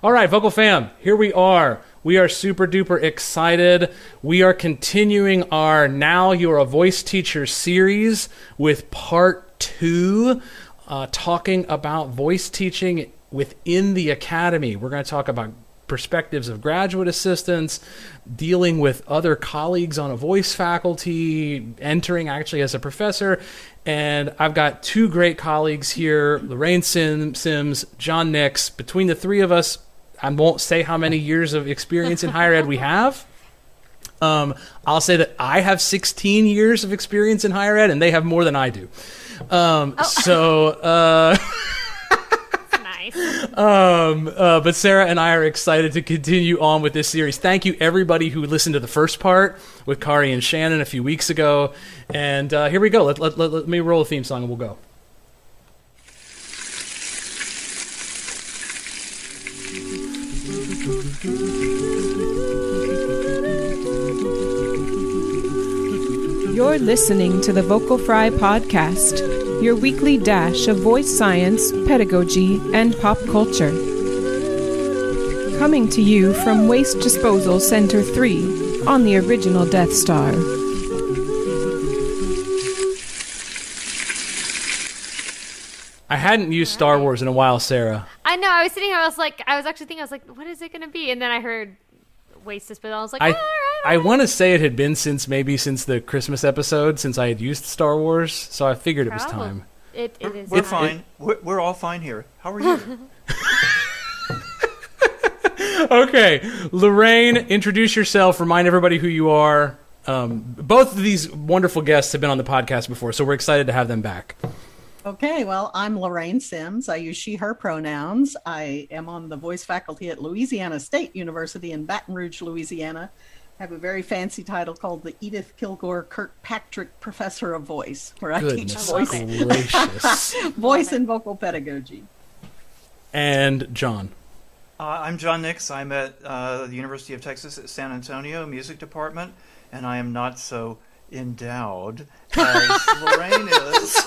All right, Vocal Fam, here we are. We are super duper excited. We are continuing our Now You're a Voice Teacher series with part 2, talking about voice teaching within the academy. We're going to talk about perspectives of graduate assistants, dealing with other colleagues on a voice faculty, entering actually as a professor. And I've got two great colleagues here, Lorraine Sims, John Nix. Between the three of us, I won't say how many years of experience in higher ed we have. I'll say that I have 16 years of experience in higher ed, and they have more than I do. But Sarah and I are excited to continue on with this series. Thank you, everybody who listened to the first part with Kari and Shannon a few weeks ago. And here we go. Let me roll a theme song and we'll go. You're listening to the Vocal Fry Podcast, your weekly dash of voice science, pedagogy, and pop culture. Coming to you from Waste Disposal Center 3 on the original Death Star. I hadn't used Star Wars in a while, Sarah. I know. I was sitting here. I was actually thinking, what is it going to be? And then I heard Waste Disposal. I was like, all right. I want to say it had been since the Christmas episode, since I had used Star Wars, so I figured it was time. It is. We're fine. We're all fine here. How are you? Okay, Lorraine, introduce yourself. Remind everybody who you are. Both of these wonderful guests have been on the podcast before, so we're excited to have them back. Okay, well, I'm Lorraine Sims. I use she, her pronouns. I am on the voice faculty at Louisiana State University in Baton Rouge, Louisiana. I have a very fancy title called the Edith Kilgore Kirkpatrick Professor of Voice, where I teach voice and vocal pedagogy. And John. I'm John Nix. I'm at the University of Texas at San Antonio Music Department, and I am not so endowed as Lorraine is.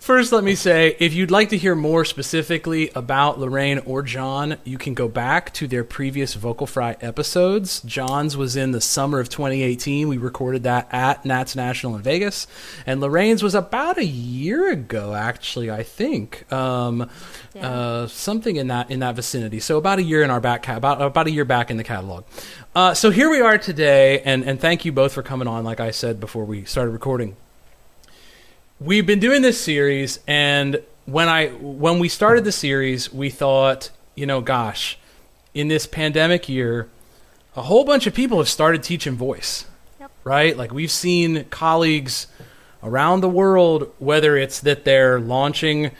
First, let me say, if you'd like to hear more specifically about Lorraine or John, you can go back to their previous Vocal Fry episodes. John's was in the summer of 2018. We recorded that at Nats National in Vegas. And Lorraine's was about a year ago, actually, I think. Something in that vicinity. So about a year back in the catalog. So here we are today, and thank you both for coming on, like I said before we started recording. We've been doing this series, and when we started the series, we thought, gosh, in this pandemic year, a whole bunch of people have started teaching voice, right? Like, we've seen colleagues around the world, whether it's that they're launching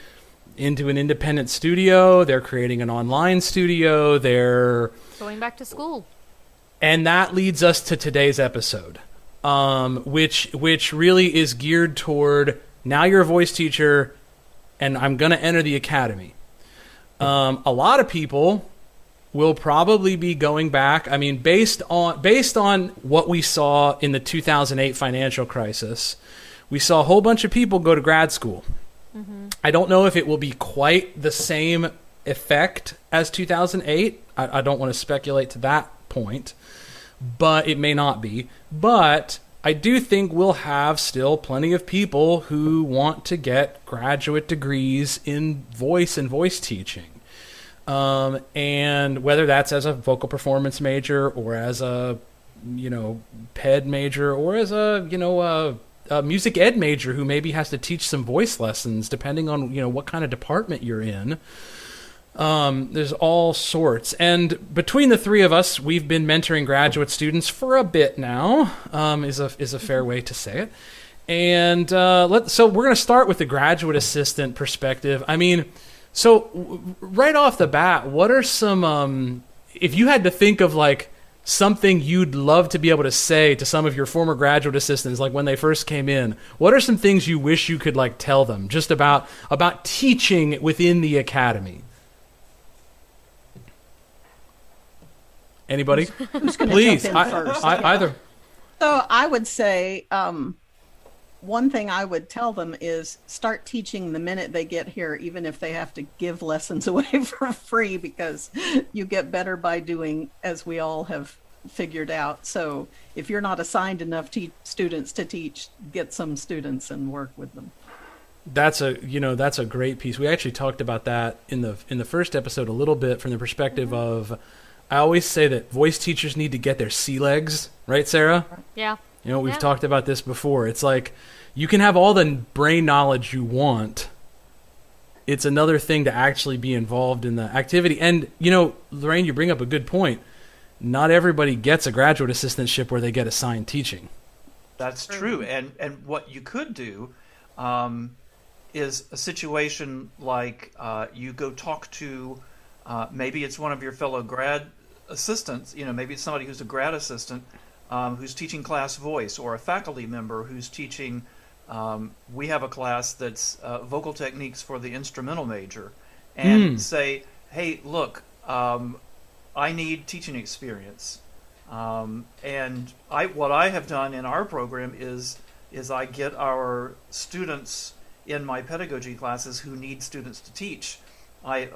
into an independent studio, they're creating an online studio, they're going back to school. And that leads us to today's episode, which really is geared toward... Now you're a voice teacher, and I'm going to enter the academy. A lot of people will probably be going back. I mean, based on what we saw in the 2008 financial crisis, we saw a whole bunch of people go to grad school. Mm-hmm. I don't know if it will be quite the same effect as 2008. I don't want to speculate to that point, but it may not be. But I do think we'll have still plenty of people who want to get graduate degrees in voice and voice teaching. And whether that's as a vocal performance major or as a, ped major or as a music ed major who maybe has to teach some voice lessons, depending on, what kind of department you're in. There's all sorts. And between the three of us, we've been mentoring graduate students for a bit now, is a fair way to say it. And so we're going to start with the graduate assistant perspective. I mean, so right off the bat, what are some, if you had to think of like something you'd love to be able to say to some of your former graduate assistants, like when they first came in, what are some things you wish you could like tell them just about teaching within the academy? Anybody? Who's going to jump in first? Either. So I would say, one thing I would tell them is start teaching the minute they get here, even if they have to give lessons away for free, because you get better by doing, as we all have figured out. So if you're not assigned enough students to teach, get some students and work with them. That's a, you know, that's a great piece. We actually talked about that in the first episode a little bit from the perspective of, I always say that voice teachers need to get their sea legs, right, Sarah? Yeah. You know, we've talked about this before. It's like, you can have all the brain knowledge you want. It's another thing to actually be involved in the activity. And, you know, Lorraine, you bring up a good point. Not everybody gets a graduate assistantship where they get assigned teaching. That's true. And what you could do, is a situation like you go talk to, maybe it's one of your fellow grad assistants, you know, maybe it's somebody who's a grad assistant who's teaching class voice, or a faculty member who's teaching, we have a class that's vocal techniques for the instrumental major, and say, hey, look, I need teaching experience. And what I have done in our program is I get our students in my pedagogy classes who need students to teach. I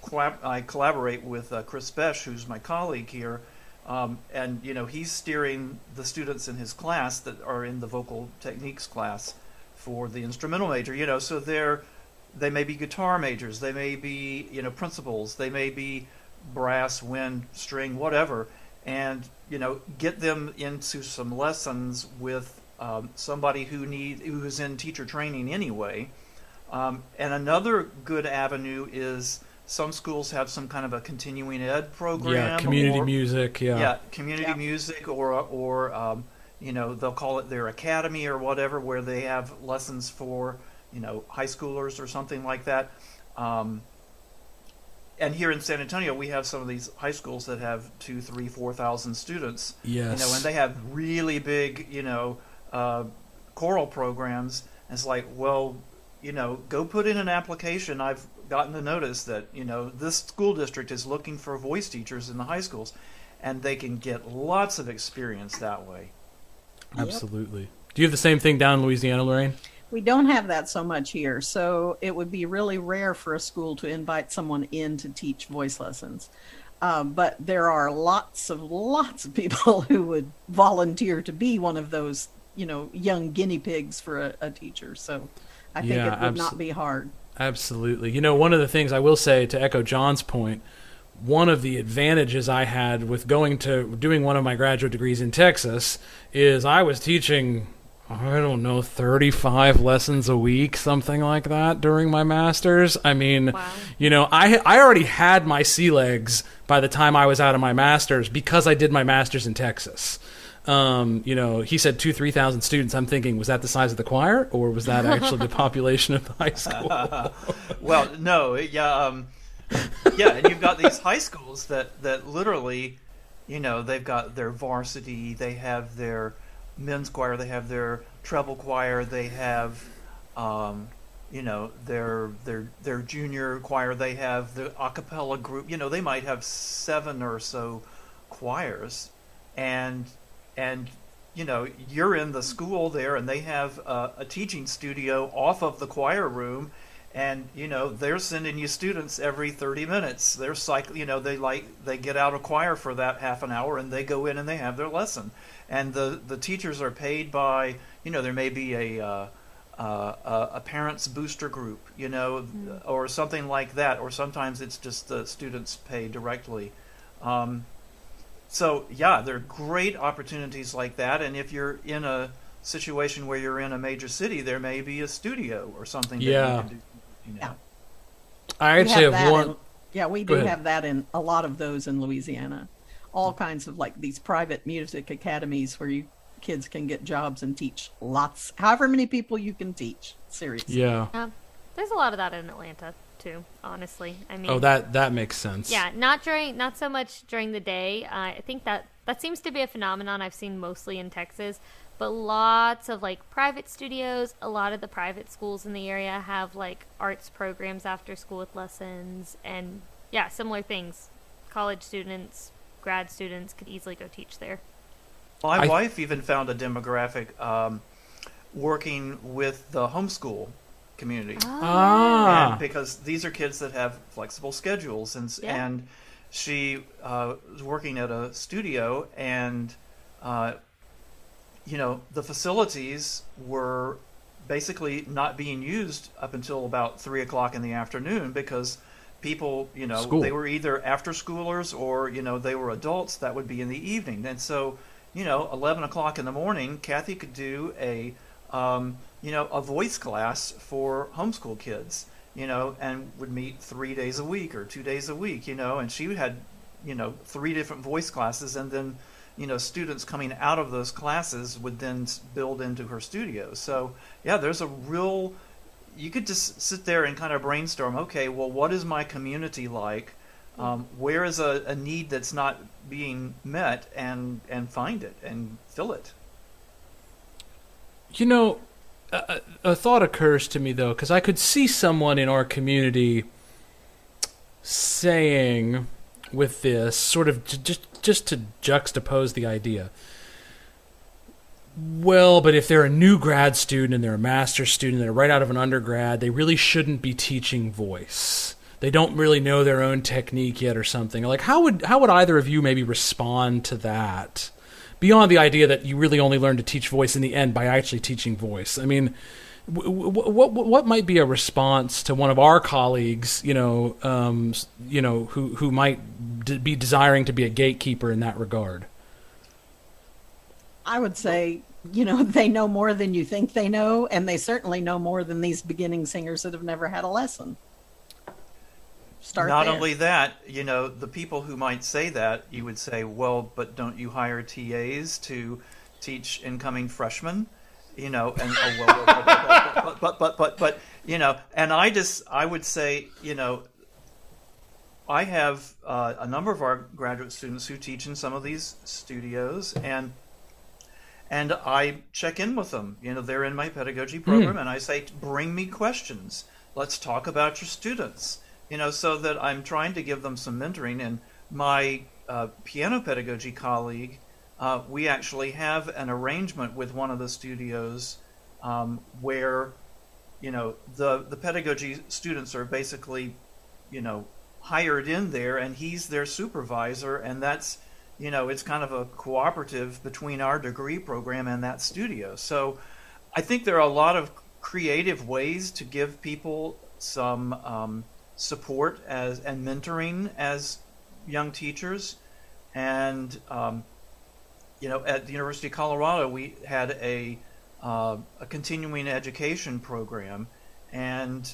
collaborate with Chris Besch, who's my colleague here, and you know, he's steering the students in his class that are in the vocal techniques class for the instrumental major. You know, so they may be guitar majors, they may be, you know, principals, they may be brass, wind, string, whatever, and you know, get them into some lessons with somebody who's in teacher training anyway. And another good avenue is some schools have some kind of a continuing ed program. Yeah, community music. Yeah. Yeah, community music, or you know, they'll call it their academy or whatever, where they have lessons for, you know, high schoolers or something like that. And here in San Antonio, we have some of these high schools that have 2,000, 3,000, 4,000 students. Yes. You know, and they have really big, you know, choral programs. And it's like, well, you know, go put in an application. I've gotten the notice that, you know, this school district is looking for voice teachers in the high schools, and they can get lots of experience that way. Absolutely. Yep. Do you have the same thing down in Louisiana, Lorraine? We don't have that so much here, so it would be really rare for a school to invite someone in to teach voice lessons. But there are lots of people who would volunteer to be one of those, you know, young guinea pigs for a teacher. So I think it would not be hard. Absolutely. You know, one of the things I will say, to echo John's point, one of the advantages I had with doing one of my graduate degrees in Texas is I was teaching, I don't know, 35 lessons a week, something like that, during my master's. I mean, wow. You know, I already had my sea legs by the time I was out of my master's, because I did my master's in Texas. You know, he said 2,000, 3,000 students. I'm thinking, was that the size of the choir, or was that actually the population of the high school? Well, no, yeah, and you've got these high schools that literally, you know, they've got their varsity, they have their men's choir, they have their treble choir, they have you know, their junior choir, they have the a cappella group. You know, they might have 7 or so choirs, and you know, you're in the school there, and they have a teaching studio off of the choir room, and you know, they're sending you students every 30 minutes. They're you know, they get out of choir for that half an hour, and they go in and they have their lesson. And the teachers are paid by, you know, there may be a parents booster group, you know, or something like that, or sometimes it's just the students pay directly. So yeah, there are great opportunities like that. And if you're in a situation where you're in a major city, there may be a studio or something that you can do, you know. Yeah. I actually have one. We do have that in a lot of those in Louisiana. All kinds of, like, these private music academies where kids can get jobs and teach however many people you can teach. Seriously. Yeah. There's a lot of that in Atlanta too, honestly. I mean, that makes sense. Yeah. Not so much during the day. I think that seems to be a phenomenon I've seen mostly in Texas, but lots of, like, private studios. A lot of the private schools in the area have, like, arts programs after school with lessons, and yeah, similar things. College students, grad students could easily go teach there. My wife even found a demographic working with the homeschool community. Ah. And because these are kids that have flexible schedules. And, yeah. and she was working at a studio, and, you know, the facilities were basically not being used up until about 3 o'clock in the afternoon because people, you know, school. They were either after-schoolers or, you know, they were adults. That would be in the evening. And so, you know, 11 o'clock in the morning, Kathy could do a... you know, a voice class for homeschool kids, you know, and would meet 3 days a week or 2 days a week, you know, and she had, you know, 3 different voice classes, and then, you know, students coming out of those classes would then build into her studio. So, yeah, there's a real, you could just sit there and kind of brainstorm, okay, well, what is my community like? Where is a need that's not being met, and find it and fill it? You know, a thought occurs to me, though, because I could see someone in our community saying with this, sort of just to juxtapose the idea, well, but if they're a new grad student and they're a master's student, they're right out of an undergrad, they really shouldn't be teaching voice. They don't really know their own technique yet or something. Like, how would either of you maybe respond to that? Beyond the idea that you really only learn to teach voice in the end by actually teaching voice. I mean, what might be a response to one of our colleagues, you know, who might be desiring to be a gatekeeper in that regard? I would say, you know, they know more than you think they know, and they certainly know more than these beginning singers that have never had a lesson. Not only that, you know, the people who might say that, you would say, well, but don't you hire TAs to teach incoming freshmen? You know, and oh, well, but you know, and I would say, you know, I have a number of our graduate students who teach in some of these studios, and I check in with them. You know, they're in my pedagogy program, and I say, bring me questions. Let's talk about your students. You know, so that I'm trying to give them some mentoring. And my piano pedagogy colleague, we actually have an arrangement with one of the studios where, you know, the pedagogy students are basically, you know, hired in there, and he's their supervisor. And that's, you know, it's kind of a cooperative between our degree program and that studio. So I think there are a lot of creative ways to give people some support as and mentoring as young teachers. And you know, at the University of Colorado, we had a continuing education program, and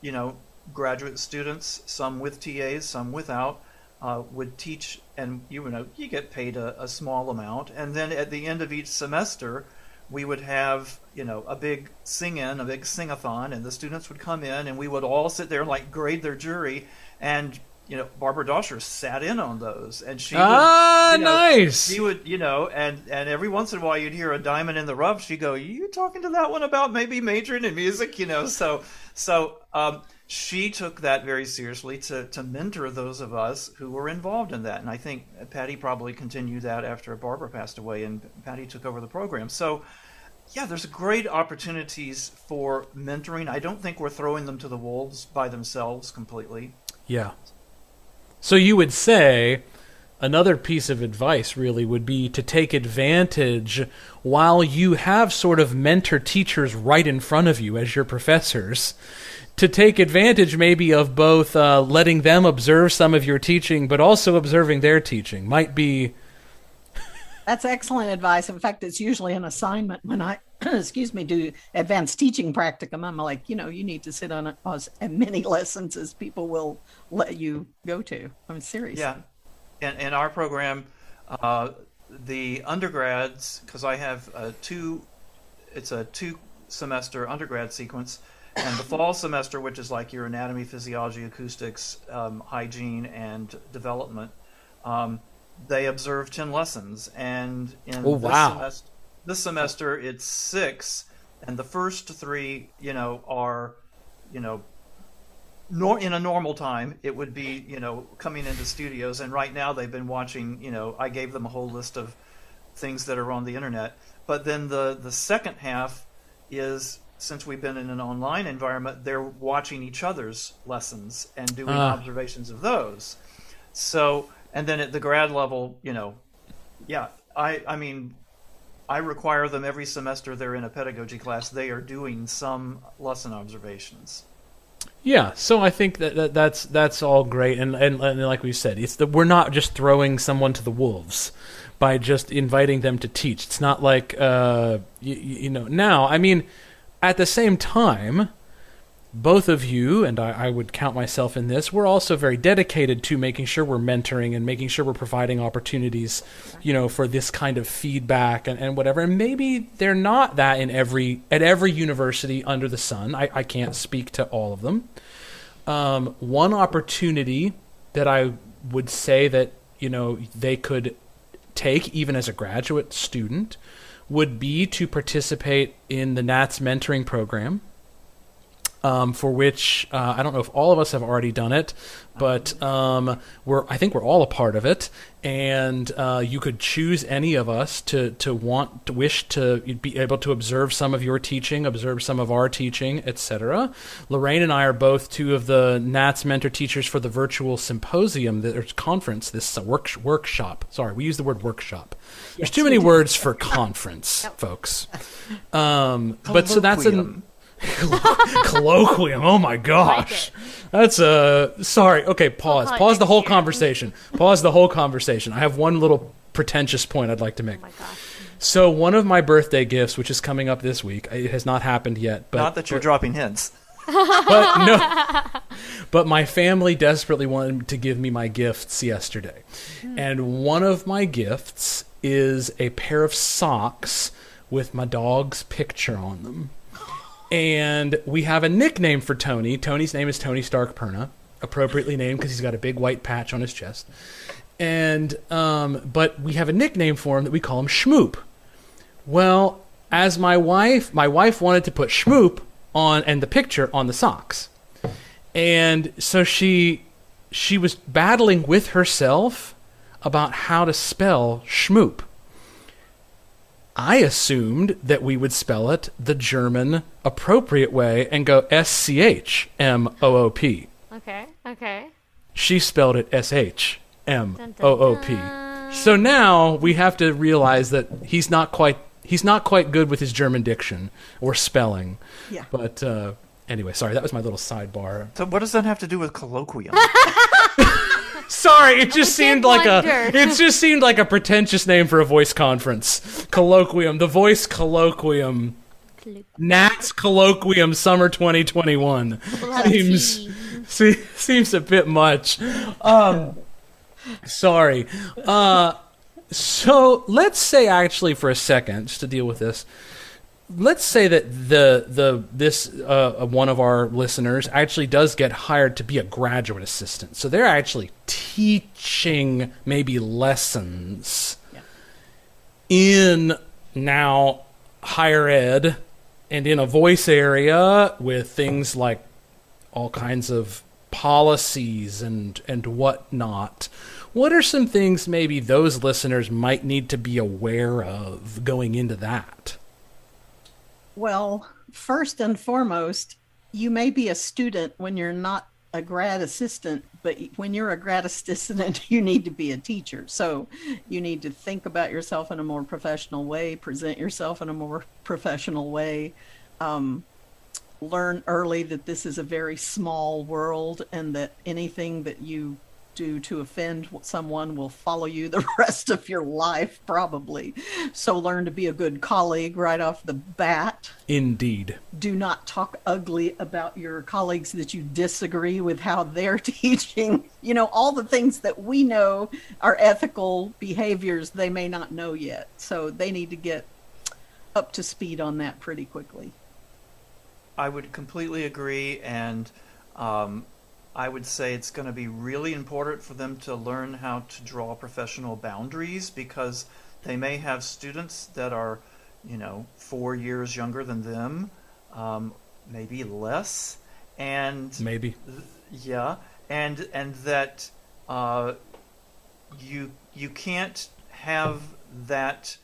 you know, graduate students, some with TAs, some without, would teach, and you know, you get paid a small amount. And then at the end of each semester, we would have, you know, a big sing-in, a big sing-a-thon, and the students would come in, and we would all sit there and, like, grade their jury. And, you know, Barbara Dasher sat in on those. And she would, you know, nice! She would, you know, and every once in a while you'd hear a diamond in the rough. She'd go, you talking to that one about maybe majoring in music? You know, so she took that very seriously to mentor those of us who were involved in that. And I think Patty probably continued that after Barbara passed away and Patty took over the program. So, yeah, there's great opportunities for mentoring. I don't think we're throwing them to the wolves by themselves completely. Yeah. So you would say another piece of advice really would be to take advantage while you have sort of mentor teachers right in front of you as your professors, to take advantage maybe of both letting them observe some of your teaching, but also observing their teaching might be... That's excellent advice. In fact, it's usually an assignment when I, do advanced teaching practicum. I'm like, you know, you need to sit on as many lessons as people will let you go to. I'm serious. Yeah. In our program, the undergrads, because I have a 2-semester undergrad sequence, and the fall semester, which is like your anatomy, physiology, acoustics, hygiene, and development, they observe 10 lessons. And in this semester, it's 6. And the first 3, you know, are, you know, in a normal time, it would be, you know, coming into studios. And right now they've been watching, you know, I gave them a whole list of things that are on the internet. But then the second half is, since we've been in an online environment, they're watching each other's lessons and doing observations of those. So, and then at the grad level, you know, yeah, I mean, I require them every semester they're in a pedagogy class, they are doing some lesson observations. Yeah, so I think that's all great, and like we said, it's we're not just throwing someone to the wolves by just inviting them to teach. It's not like you know. Now, I mean, at the same time, both of you and I would count myself in this. We're also very dedicated to making sure we're mentoring and making sure we're providing opportunities, you know, for this kind of feedback and whatever. And maybe they're not that in every university under the sun. I can't speak to all of them. One opportunity that I would say that, you know, they could take even as a graduate student would be to participate in the Nats mentoring program, for which I don't know if all of us have already done it, but I think we're all a part of it, and you could choose any of us to wish to be able to observe some of your teaching, observe some of our teaching, etc. Lorraine and I are both two of the Nats mentor teachers for the virtual symposium, or conference, this workshop. Sorry, we use the word workshop. There's too many words for conference, folks. But so that's a colloquium. Oh my gosh, that's sorry. Okay, pause the whole conversation. I have one little pretentious point I'd like to make. Oh my gosh. So one of my birthday gifts, which is coming up this week, it has not happened yet. But not that you're dropping hints. But no. But my family desperately wanted to give me my gifts yesterday, and one of my gifts is a pair of socks with my dog's picture on them. And we have a nickname for Tony. Tony's name is Tony Stark Perna, appropriately named because he's got a big white patch on his chest. And but we have a nickname for him that we call him Shmoop. Well, as my wife wanted to put Shmoop on and the picture on the socks, and so she was battling with herself about how to spell Shmoop. I assumed that we would spell it the German appropriate way and go SCHMOOP. Okay. She spelled it SHMOOP. So now we have to realize that he's not quite good with his German diction or spelling. Yeah. But anyway, sorry, that was my little sidebar. So what does that have to do with colloquium? Sorry, it just seemed like a pretentious name for a voice conference. Colloquium, the voice colloquium. Nats Colloquium Summer 2021. Seems a bit much. Sorry. So let's say actually for a second, just to deal with this, let's say that this one of our listeners actually does get hired to be a graduate assistant. So they're actually teaching maybe lessons in now higher ed and in a voice area with things like all kinds of policies and whatnot. What are some things maybe those listeners might need to be aware of going into that? Well, first and foremost, you may be a student when you're not a grad assistant, but when you're a grad assistant, you need to be a teacher. So you need to think about yourself in a more professional way, present yourself in a more professional way, learn early that this is a very small world and that anything that you do to offend someone will follow you the rest of your life, probably. So learn to be a good colleague right off the bat. Indeed. Do not talk ugly about your colleagues that you disagree with how they're teaching. You know, all the things that we know are ethical behaviors they may not know yet. So they need to get up to speed on that pretty quickly. I would completely agree, and I would say it's going to be really important for them to learn how to draw professional boundaries, because they may have students that are, you know, 4 years younger than them, maybe less, and maybe and that you can't have that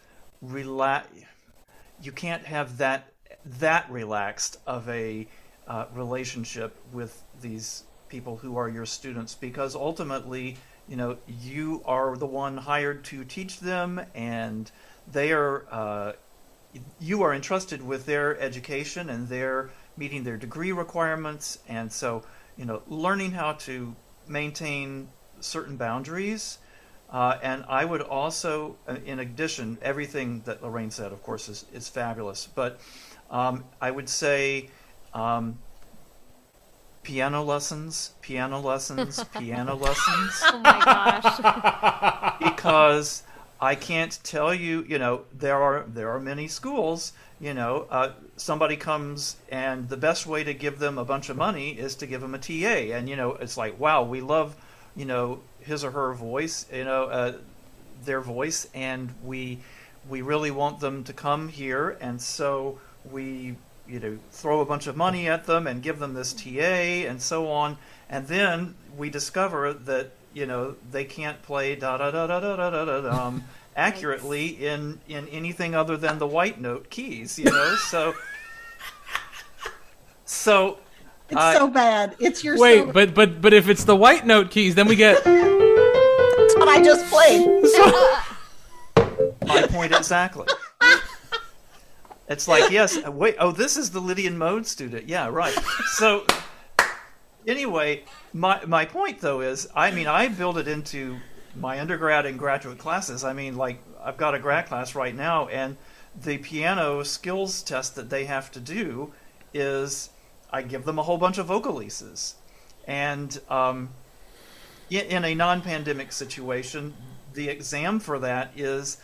you can't have that relaxed of a relationship with these people who are your students, because ultimately, you know, you are the one hired to teach them, and they are you are entrusted with their education and their meeting their degree requirements. And so, you know, learning how to maintain certain boundaries. And I would also, in addition, everything that Lorraine said, of course, is fabulous. But I would say piano lessons. Oh my gosh. Because I can't tell you, you know, there are many schools, you know, somebody comes and the best way to give them a bunch of money is to give them a TA. And, you know, it's like, wow, we love, you know, his or her voice, you know, their voice, and we really want them to come here, and so we, you know, throw a bunch of money at them and give them this TA and so on, and then we discover that, you know, they can't play da da da da da da da da accurately in anything other than the white note keys, you know, so. It's so bad. It's your wait, but if it's the white note keys, then we get. That's what I just played. So... My point exactly. It's like, yes, wait. Oh, this is the Lydian mode student. Yeah, right. So, anyway, my point though is, I mean, I build it into my undergrad and graduate classes. I mean, like, I've got a grad class right now, and the piano skills test that they have to do is. I give them a whole bunch of vocalises, and in a non-pandemic situation, the exam for that is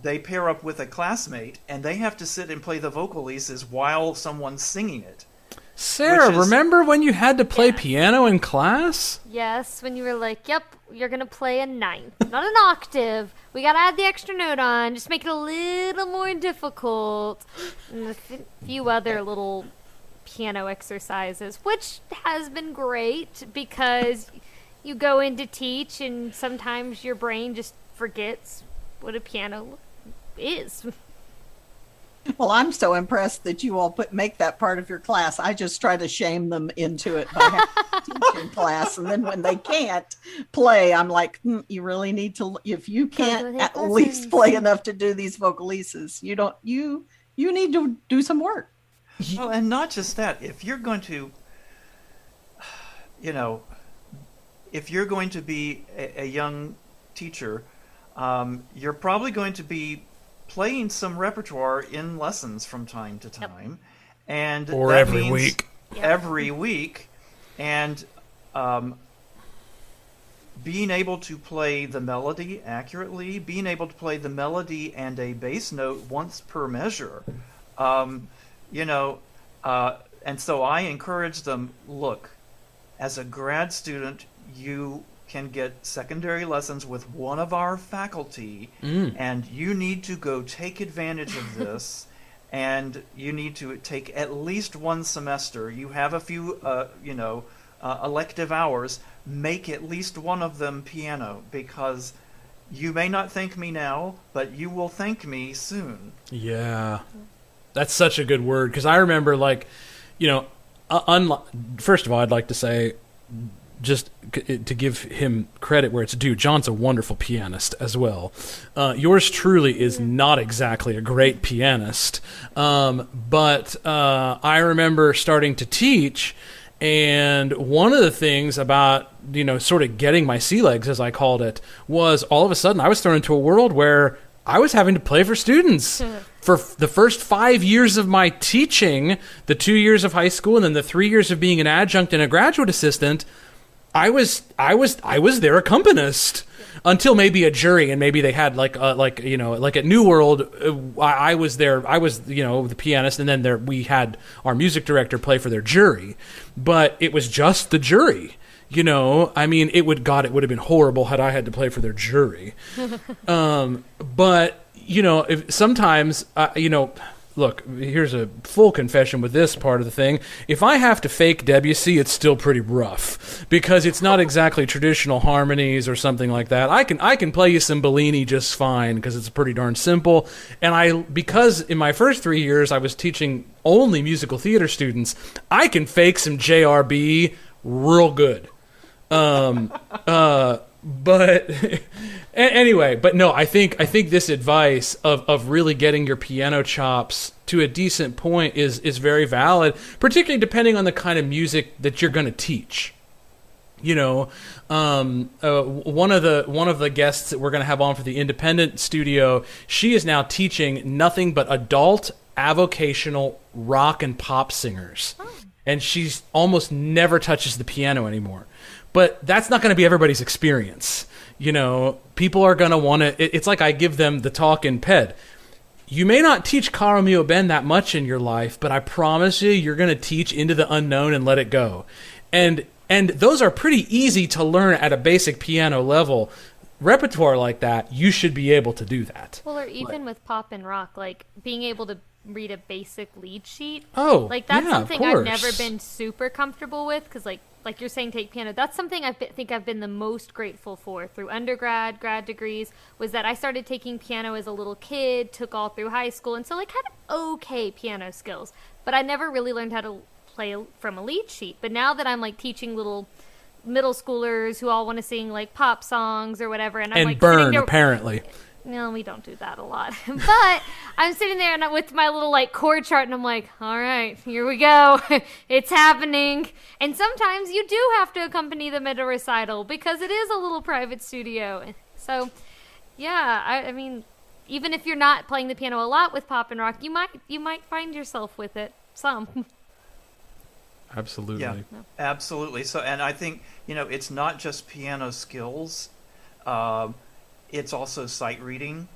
they pair up with a classmate, and they have to sit and play the vocalises while someone's singing it. Sarah, remember when you had to play piano in class? Yes, when you were like, yep, you're going to play a ninth, not an octave. We got to add the extra note on, just make it a little more difficult, and a few other little... piano exercises, which has been great because you go in to teach and sometimes your brain just forgets what a piano is. Well, I'm so impressed that you all make that part of your class. I just try to shame them into it by teaching class, and then when they can't play, I'm like, you really need to. If you can't at least play enough to do these vocalises, you don't. You need to do some work. Well, and not just that, if you're going to be a young teacher, you're probably going to be playing some repertoire in lessons from time to time. Yep. And or every week. Every week. And being able to play the melody accurately, being able to play the melody and a bass note once per measure, you know, and so I encourage them, look, as a grad student, you can get secondary lessons with one of our faculty, and you need to go take advantage of this, and you need to take at least one semester. You have a few, elective hours. Make at least one of them piano, because you may not thank me now, but you will thank me soon. Yeah. That's such a good word, because I remember, like, you know, first of all, I'd like to say, just to give him credit where it's due, John's a wonderful pianist as well. Yours truly is not exactly a great pianist, but I remember starting to teach, and one of the things about, you know, sort of getting my sea legs, as I called it, was all of a sudden I was thrown into a world where I was having to play for students. For the first 5 years of my teaching, the 2 years of high school, and then the 3 years of being an adjunct and a graduate assistant, I was their accompanist until maybe a jury, and maybe they had like at New World, I was you know, the pianist, and then we had our music director play for their jury, but it was just the jury. You know, I mean, it would have been horrible had I had to play for their jury. But, you know, sometimes, Look, here's a full confession with this part of the thing. If I have to fake Debussy, it's still pretty rough because it's not exactly traditional harmonies or something like that. I can play you some Bellini just fine because it's pretty darn simple. And because in my first 3 years I was teaching only musical theater students, I can fake some JRB real good. But anyway, but no, I think this advice of really getting your piano chops to a decent point is very valid, particularly depending on the kind of music that you're going to teach. You know, one of the guests that we're going to have on for the Independent Studio, she is now teaching nothing but adult, avocational rock and pop singers, and she's almost never touches the piano anymore. But that's not going to be everybody's experience. You know, people are going to want to... It's like I give them the talk in PED. You may not teach Caro Mio Ben that much in your life, but I promise you, you're going to teach Into the Unknown and Let It Go. And those are pretty easy to learn at a basic piano level. Repertoire like that, you should be able to do that. Well, or even with pop and rock, like being able to read a basic lead sheet. Oh, like that's something I've never been super comfortable with because like you're saying, take piano. That's something I think I've been the most grateful for through undergrad, grad degrees, was that I started taking piano as a little kid, took all through high school, and so like had okay piano skills. But I never really learned how to play from a lead sheet. But now that I'm like teaching little middle schoolers who all want to sing like pop songs or whatever, and I'm like burn there, apparently. No, we don't do that a lot. But I'm sitting there and I'm with my little like chord chart and I'm like, all right, here we go. It's happening. And sometimes you do have to accompany them at a recital because it is a little private studio. So yeah, I mean, even if you're not playing the piano a lot with pop and rock, you might find yourself with it some. Absolutely. Yeah, absolutely. So, and I think, you know, it's not just piano skills. It's also sight reading,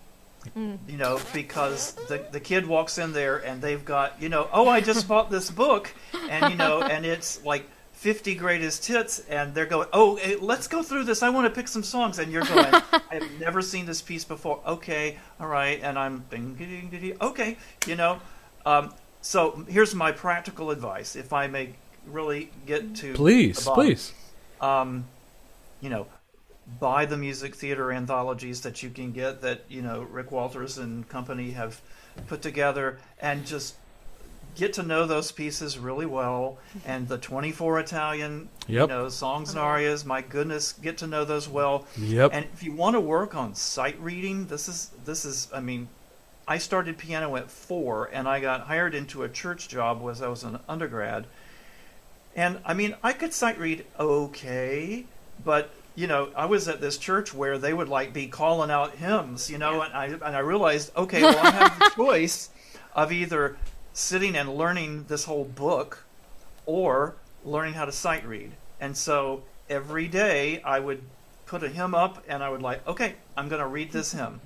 you know, because the kid walks in there and they've got, you know, oh, I just bought this book, and, you know, and it's like 50 greatest hits, and they're going, oh, let's go through this. I want to pick some songs. And you're going, I've never seen this piece before. Okay. All right. And I'm okay. You know, so here's my practical advice. If I may really get to the bottom. Please. You know, buy the music theater anthologies that you can get that, you know, Rick Walters and company have put together, and just get to know those pieces really well. And the 24 Italian, you know, songs and arias, my goodness, get to know those well. Yep. And if you want to work on sight reading, this is, I mean, I started piano at 4 and I got hired into a church job as I was an undergrad. And I mean, I could sight read okay, but you know, I was at this church where they would like be calling out hymns, you know, and I realized, okay, well, I have the choice of either sitting and learning this whole book or learning how to sight read. And so every day I would put a hymn up and I would like, okay, I'm going to read this hymn.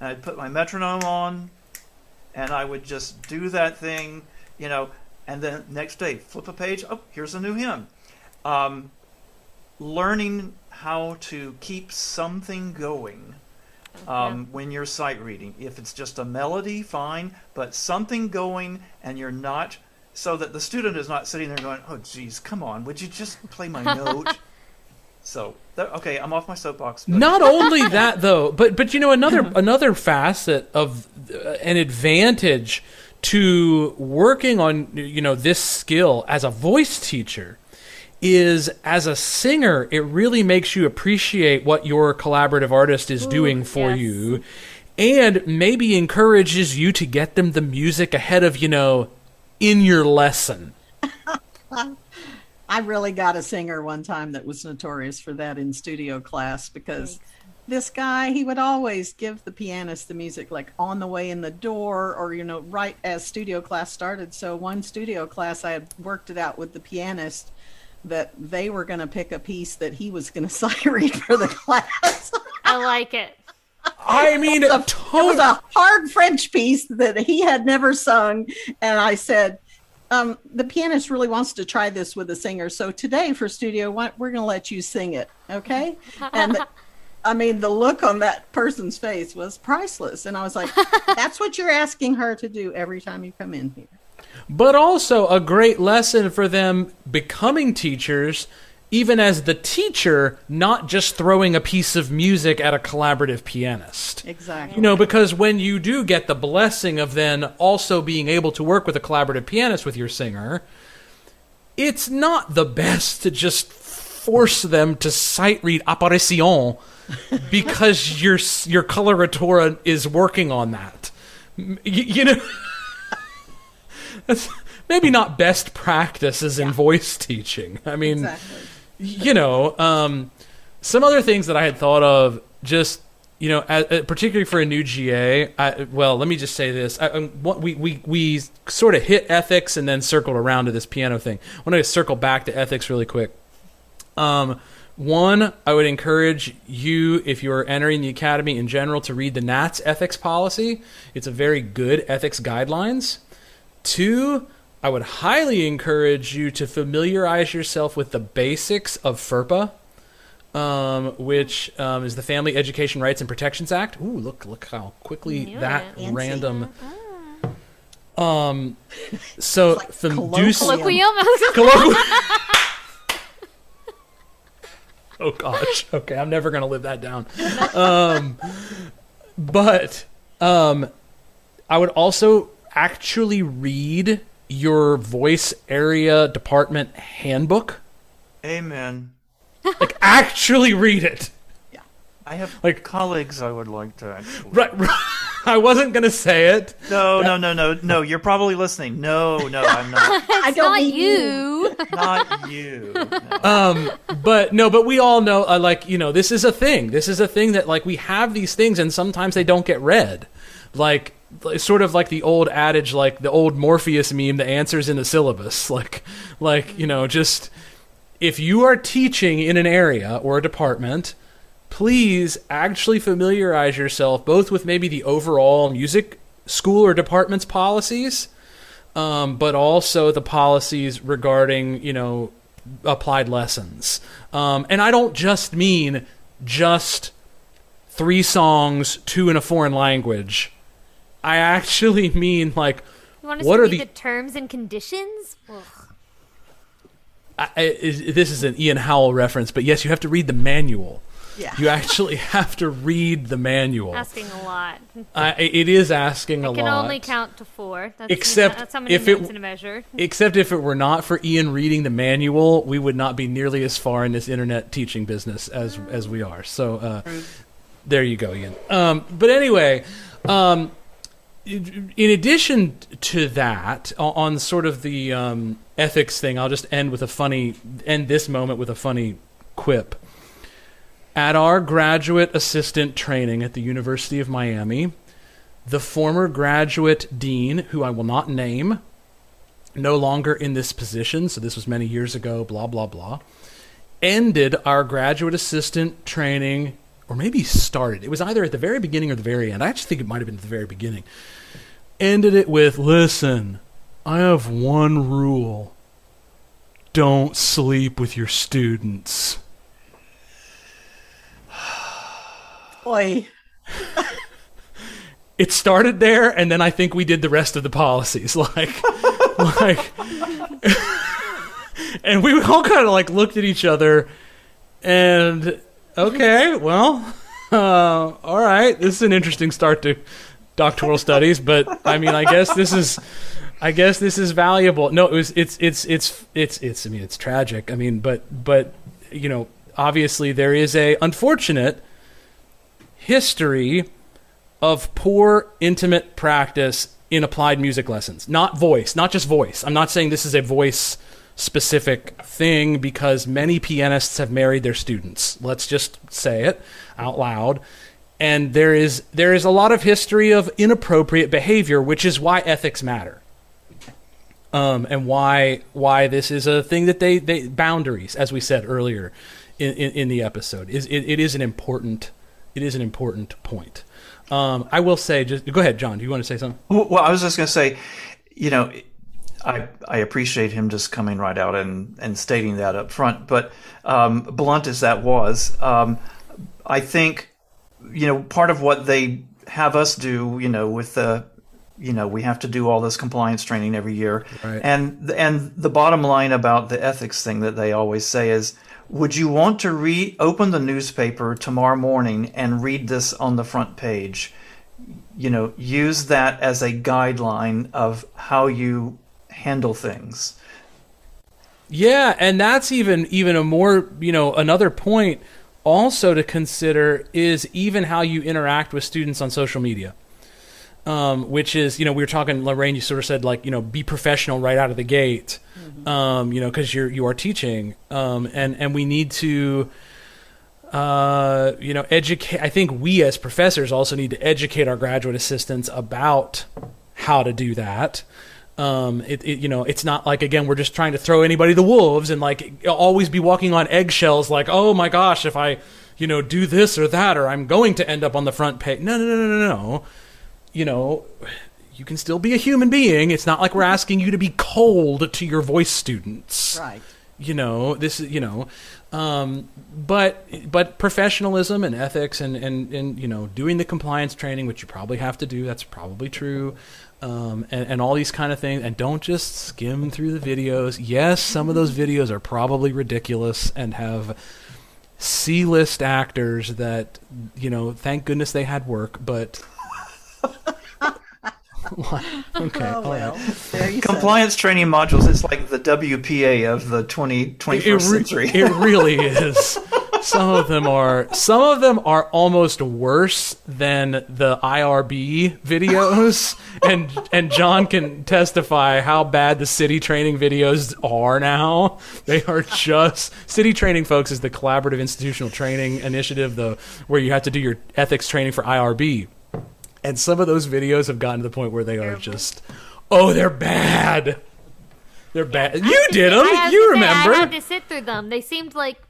And I'd put my metronome on and I would just do that thing, you know, and then next day flip a page, oh, here's a new hymn. Learning how to keep something going when you're sight reading. If it's just a melody, fine, but something going, and you're not, so that the student is not sitting there going, oh, geez, come on, would you just play my note? So, okay, I'm off my soapbox. But... Not only that, though, but you know, another facet of an advantage to working on, you know, this skill as a voice teacher is as a singer, it really makes you appreciate what your collaborative artist is doing for you, and maybe encourages you to get them the music ahead of, you know, in your lesson. I really got a singer one time that was notorious for that in studio class, because this guy, he would always give the pianist the music like on the way in the door, or, you know, right as studio class started. So one studio class, I had worked it out with the pianist that they were going to pick a piece that he was going to sight read for the class. I like it. I mean, it was a hard French piece that he had never sung. And I said, the pianist really wants to try this with a singer. So today for Studio One, we're going to let you sing it. Okay. And I mean, the look on that person's face was priceless. And I was like, that's what you're asking her to do every time you come in here. But also a great lesson for them becoming teachers, even as the teacher, not just throwing a piece of music at a collaborative pianist. Exactly. You know, because when you do get the blessing of then also being able to work with a collaborative pianist with your singer, it's not the best to just force them to sight read apparition because your coloratura is working on that. You know, that's maybe not best practices in voice teaching. I mean, exactly. You know, some other things that I had thought of, just, you know, particularly for a new GA. Well, let me just say this: we sort of hit ethics and then circled around to this piano thing. I want to circle back to ethics really quick. One, I would encourage you, if you're entering the academy in general, to read the Nats ethics policy. It's a very good ethics guidelines. Two, I would highly encourage you to familiarize yourself with the basics of FERPA, which is the Family Education Rights and Protections Act. Ooh, look how quickly that random... So, like colloquium. Oh, gosh. Okay, I'm never going to live that down. But I would also actually read your voice area department handbook. Amen. Like, actually read it. Yeah. I have colleagues I would like to actually. Right. I wasn't going to say it. No. You're probably listening. No, I'm not. I don't not you. Not you. No. But we all know, this is a thing. This is a thing that, we have these things, and sometimes they don't get read. Sort of like the old adage, the old Morpheus meme, the answer's in the syllabus. Just if you are teaching in an area or a department, please actually familiarize yourself both with maybe the overall music school or department's policies, but also the policies regarding, applied lessons. And I don't just mean just 3 songs, 2 in a foreign language. I actually mean, what are the terms and conditions? Ugh. This is an Ian Howell reference, but yes, you have to read the manual. Yeah. You actually have to read the manual. Asking a lot. It is asking a lot. I can only count to 4. That's how many notes in a measure. Except if it were not for Ian reading the manual, we would not be nearly as far in this internet teaching business as we are. So there you go, Ian. But anyway, in addition to that, on sort of the ethics thing, I'll just end this moment with a funny quip. At our graduate assistant training at the University of Miami, the former graduate dean, who I will not name, no longer in this position, so this was many years ago, blah, blah, blah, ended our graduate assistant training, or maybe started. It was either at the very beginning or the very end. I actually think it might have been at the very beginning. Ended it with, listen, I have one rule. Don't sleep with your students. Boy. It started there, and then I think we did the rest of the policies. And we all kind of looked at each other, and okay, well, all right, this is an interesting start to doctoral studies, but I mean, I guess this is valuable. No, it's I mean, it's tragic. I mean, but obviously there is a unfortunate history of poor intimate practice in applied music lessons. Not just voice. I'm not saying this is a voice specific thing, because many pianists have married their students. Let's just say it out loud. And there is a lot of history of inappropriate behavior, which is why ethics matter. And why this is a thing that they boundaries, as we said earlier in the episode, It is an important point. I will say, just go ahead, John. Do you want to say something? Well, I was just going to say, I appreciate him just coming right out and stating that up front. But blunt as that was, I think, you know, part of what they have us do, you know, with the, you know, we have to do all this compliance training every year. Right. And the bottom line about the ethics thing that they always say is, would you want to reopen the newspaper tomorrow morning and read this on the front page? You know, use that as a guideline of how you handle things. Yeah, and that's even a more, you know, another point also to consider is even how you interact with students on social media. Which is, you know, we were talking, Lorraine, you sort of said, like, you know, be professional right out of the gate, mm-hmm. You know, because you are teaching, and we need to, you know, educate. I think we as professors also need to educate our graduate assistants about how to do that. You know, it's not like, again, we're just trying to throw anybody to the wolves and like always be walking on eggshells, like, oh my gosh, if I, you know, do this or that, or I'm going to end up on the front page. No. You know, you can still be a human being. It's not like we're asking you to be cold to your voice students. Right. You know, this is, you know, but professionalism and ethics and, you know, doing the compliance training, which you probably have to do. That's probably true. And all these kind of things. And don't just skim through the videos. Yes, some of those videos are probably ridiculous and have C-list actors that, you know, thank goodness they had work, but... Okay. Oh, well, right. Compliance training modules is like the WPA of the 21st century. It really is. Some of them are almost worse than the IRB videos, and John can testify how bad the city training videos are now. They are just city training, folks, is the collaborative institutional training initiative, where you have to do your ethics training for IRB. And some of those videos have gotten to the point where they are just, oh, they're bad. They're bad. You did them. You remember. I had to sit through them. They seemed like,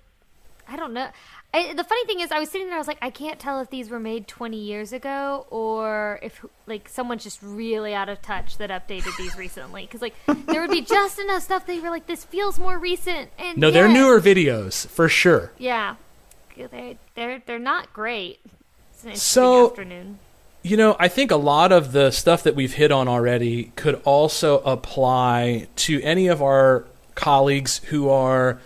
I don't know. The funny thing is, I was sitting there, I was like, I can't tell if these were made 20 years ago or if, like, someone's just really out of touch that updated these recently. Because, like, there would be just enough stuff they were like, this feels more recent. And no, they're newer videos, for sure. Yeah. They're not great. It's an interesting afternoon. You know, I think a lot of the stuff that we've hit on already could also apply to any of our colleagues who are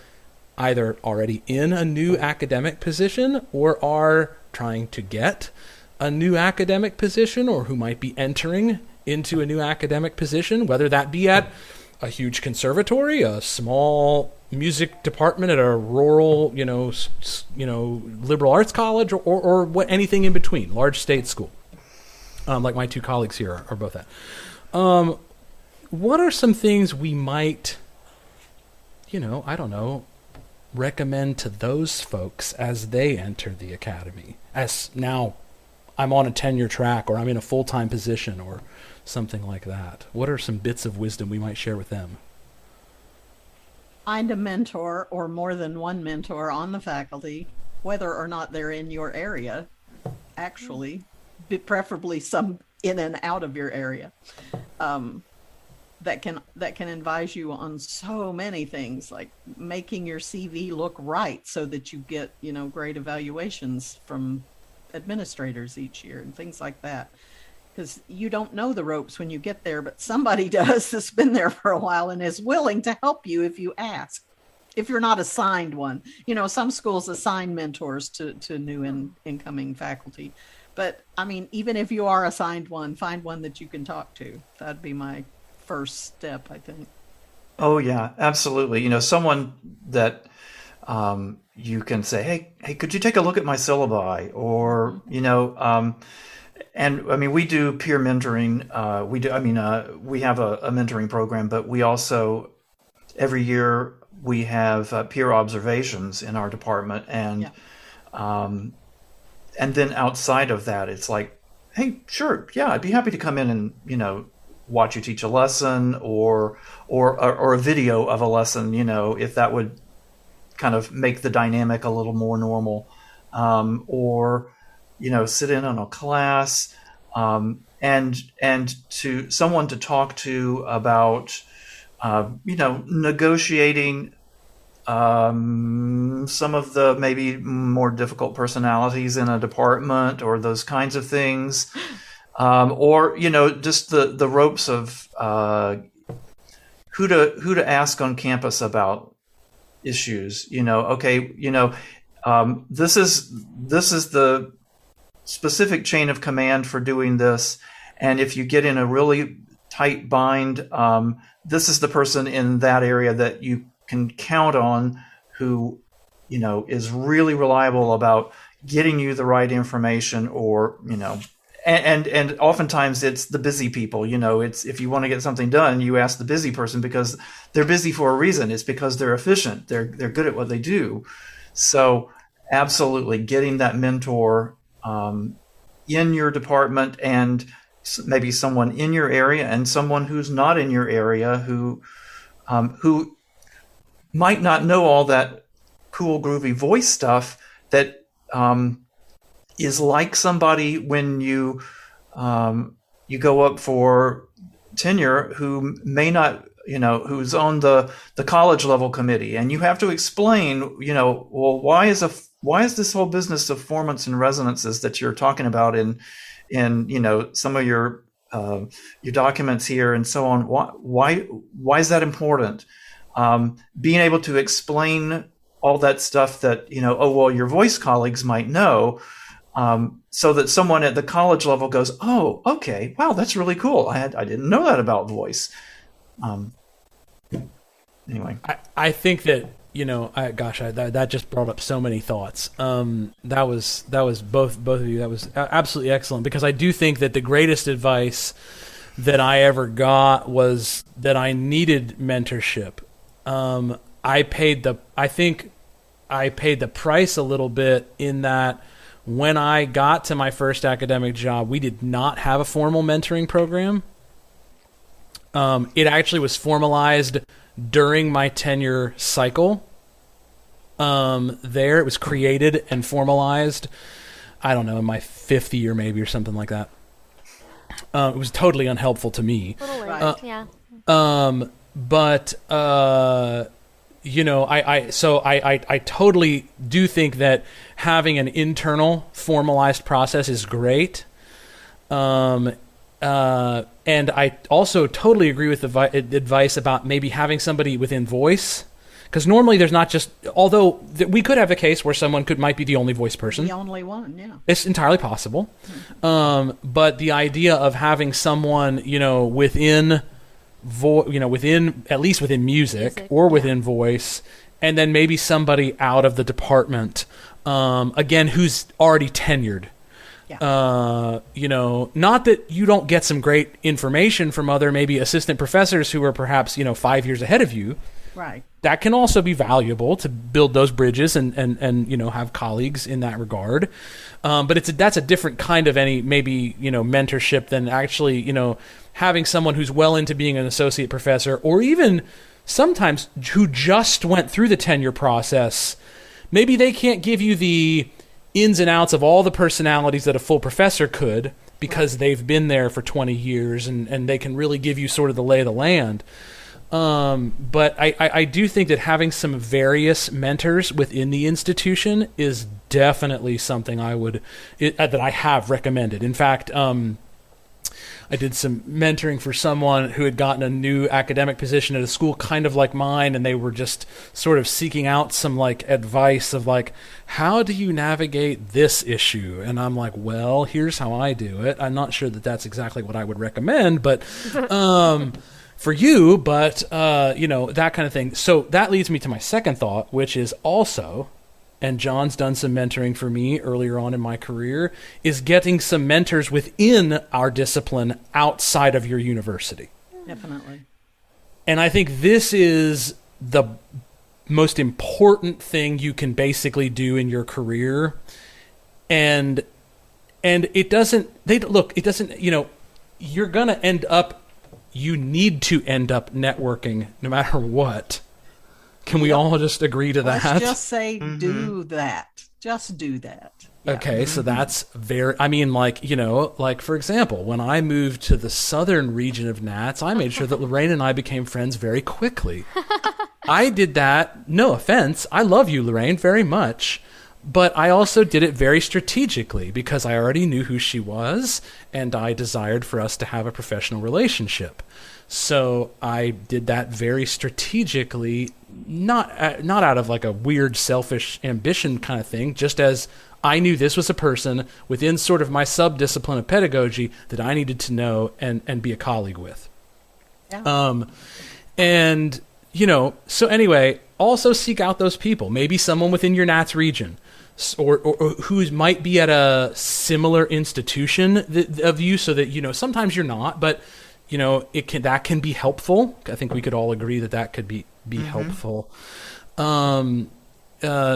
either already in a new academic position or are trying to get a new academic position or who might be entering into a new academic position, whether that be at a huge conservatory, a small music department at a rural, you know, liberal arts college or what, anything in between, large state school. Like my two colleagues here are both at. What are some things we might, you know, I don't know, recommend to those folks as they enter the academy? As now I'm on a tenure track or I'm in a full-time position or something like that. What are some bits of wisdom we might share with them? Find a mentor or more than one mentor on the faculty, whether or not they're in your area, actually. Preferably some in and out of your area, that can advise you on so many things, like making your CV look right so that you get, you know, great evaluations from administrators each year and things like that, because you don't know the ropes when you get there, but somebody does that's been there for a while and is willing to help you if you ask, if you're not assigned one. You know, some schools assign mentors to new incoming faculty. But, I mean, even if you are assigned one, find one that you can talk to. That'd be my first step, I think. Oh, yeah, absolutely. You know, someone that you can say, hey, could you take a look at my syllabi? Or, you know, and I mean, we do peer mentoring. We have a mentoring program, but we also, every year, we have peer observations in our department. And, yeah. And then outside of that, it's like, hey, sure, yeah, I'd be happy to come in and, you know, watch you teach a lesson or a video of a lesson, you know, if that would kind of make the dynamic a little more normal, or, you know, sit in on a class, and to someone to talk to about, you know, negotiating Some of the maybe more difficult personalities in a department or those kinds of things. Or, you know, just the ropes of who to ask on campus about issues. You know, okay, you know, this is the specific chain of command for doing this. And if you get in a really tight bind, this is the person in that area that you can count on who, you know, is really reliable about getting you the right information or, you know, and oftentimes it's the busy people, you know, it's, if you want to get something done, you ask the busy person because they're busy for a reason. It's because they're efficient. They're good at what they do. So absolutely getting that mentor, in your department and maybe someone in your area and someone who's not in your area who might not know all that cool, groovy voice stuff that is like somebody when you you go up for tenure who may not, you know, who's on the college level committee, and you have to explain, you know, well, why is this whole business of formants and resonances that you're talking about in you know some of your documents here and so on, why is that important? Being able to explain all that stuff that, you know, oh, well, your voice colleagues might know, so that someone at the college level goes, oh, okay, wow, that's really cool. I didn't know that about voice. Anyway. I think that, you know, that just brought up so many thoughts. That was both of you. That was absolutely excellent, because I do think that the greatest advice that I ever got was that I needed mentorship. I think I paid the price a little bit in that when I got to my first academic job, we did not have a formal mentoring program. It actually was formalized during my tenure cycle. There it was created and formalized, I don't know, in my fifth year maybe or something like that. It was totally unhelpful to me. Yeah. But you know, I totally do think that having an internal formalized process is great. And I also totally agree with the advice about maybe having somebody within voice, because normally there's not just, although we could have a case where someone might be the only voice person. The only one, yeah. It's entirely possible. Mm-hmm. But the idea of having someone, you know, within within music or within voice, and then maybe somebody out of the department, again, who's already tenured. Yeah. You know, not that you don't get some great information from other maybe assistant professors who are perhaps, you know, 5 years ahead of you. Right. That can also be valuable to build those bridges and you know, have colleagues in that regard. But that's a different kind of any, maybe, you know, mentorship than actually, you know, having someone who's well into being an associate professor, or even sometimes who just went through the tenure process. Maybe they can't give you the ins and outs of all the personalities that a full professor could, because they've been there for 20 years and they can really give you sort of the lay of the land. But I do think that having some various mentors within the institution is definitely something that I have recommended. In fact, I did some mentoring for someone who had gotten a new academic position at a school kind of like mine, and they were just sort of seeking out some like advice of like, how do you navigate this issue? And I'm like, well, here's how I do it. I'm not sure that that's exactly what I would recommend, but for you, but you know, that kind of thing. So that leads me to my second thought, which is also, and John's done some mentoring for me earlier on in my career, is getting some mentors within our discipline outside of your university. Definitely. And I think this is the most important thing you can basically do in your career. And it doesn't, you know, you need to end up networking no matter what. Can we all just agree to that? Let's just say do that. Just do that. Yeah. Okay, so that's very, I mean, like, you know, like, for example, when I moved to the southern region of Nats, I made sure that Lorraine and I became friends very quickly. I did that, no offense. I love you, Lorraine, very much. But I also did it very strategically because I already knew who she was and I desired for us to have a professional relationship. So I did that very strategically, not out of like a weird selfish ambition kind of thing, just as I knew this was a person within sort of my sub-discipline of pedagogy that I needed to know and be a colleague with. Yeah. And, you know, so anyway, also seek out those people, maybe someone within your Nats region. Or who might be at a similar institution of you, so that, you know, sometimes you're not, but, you know, that can be helpful. I think we could all agree that could be mm-hmm. helpful.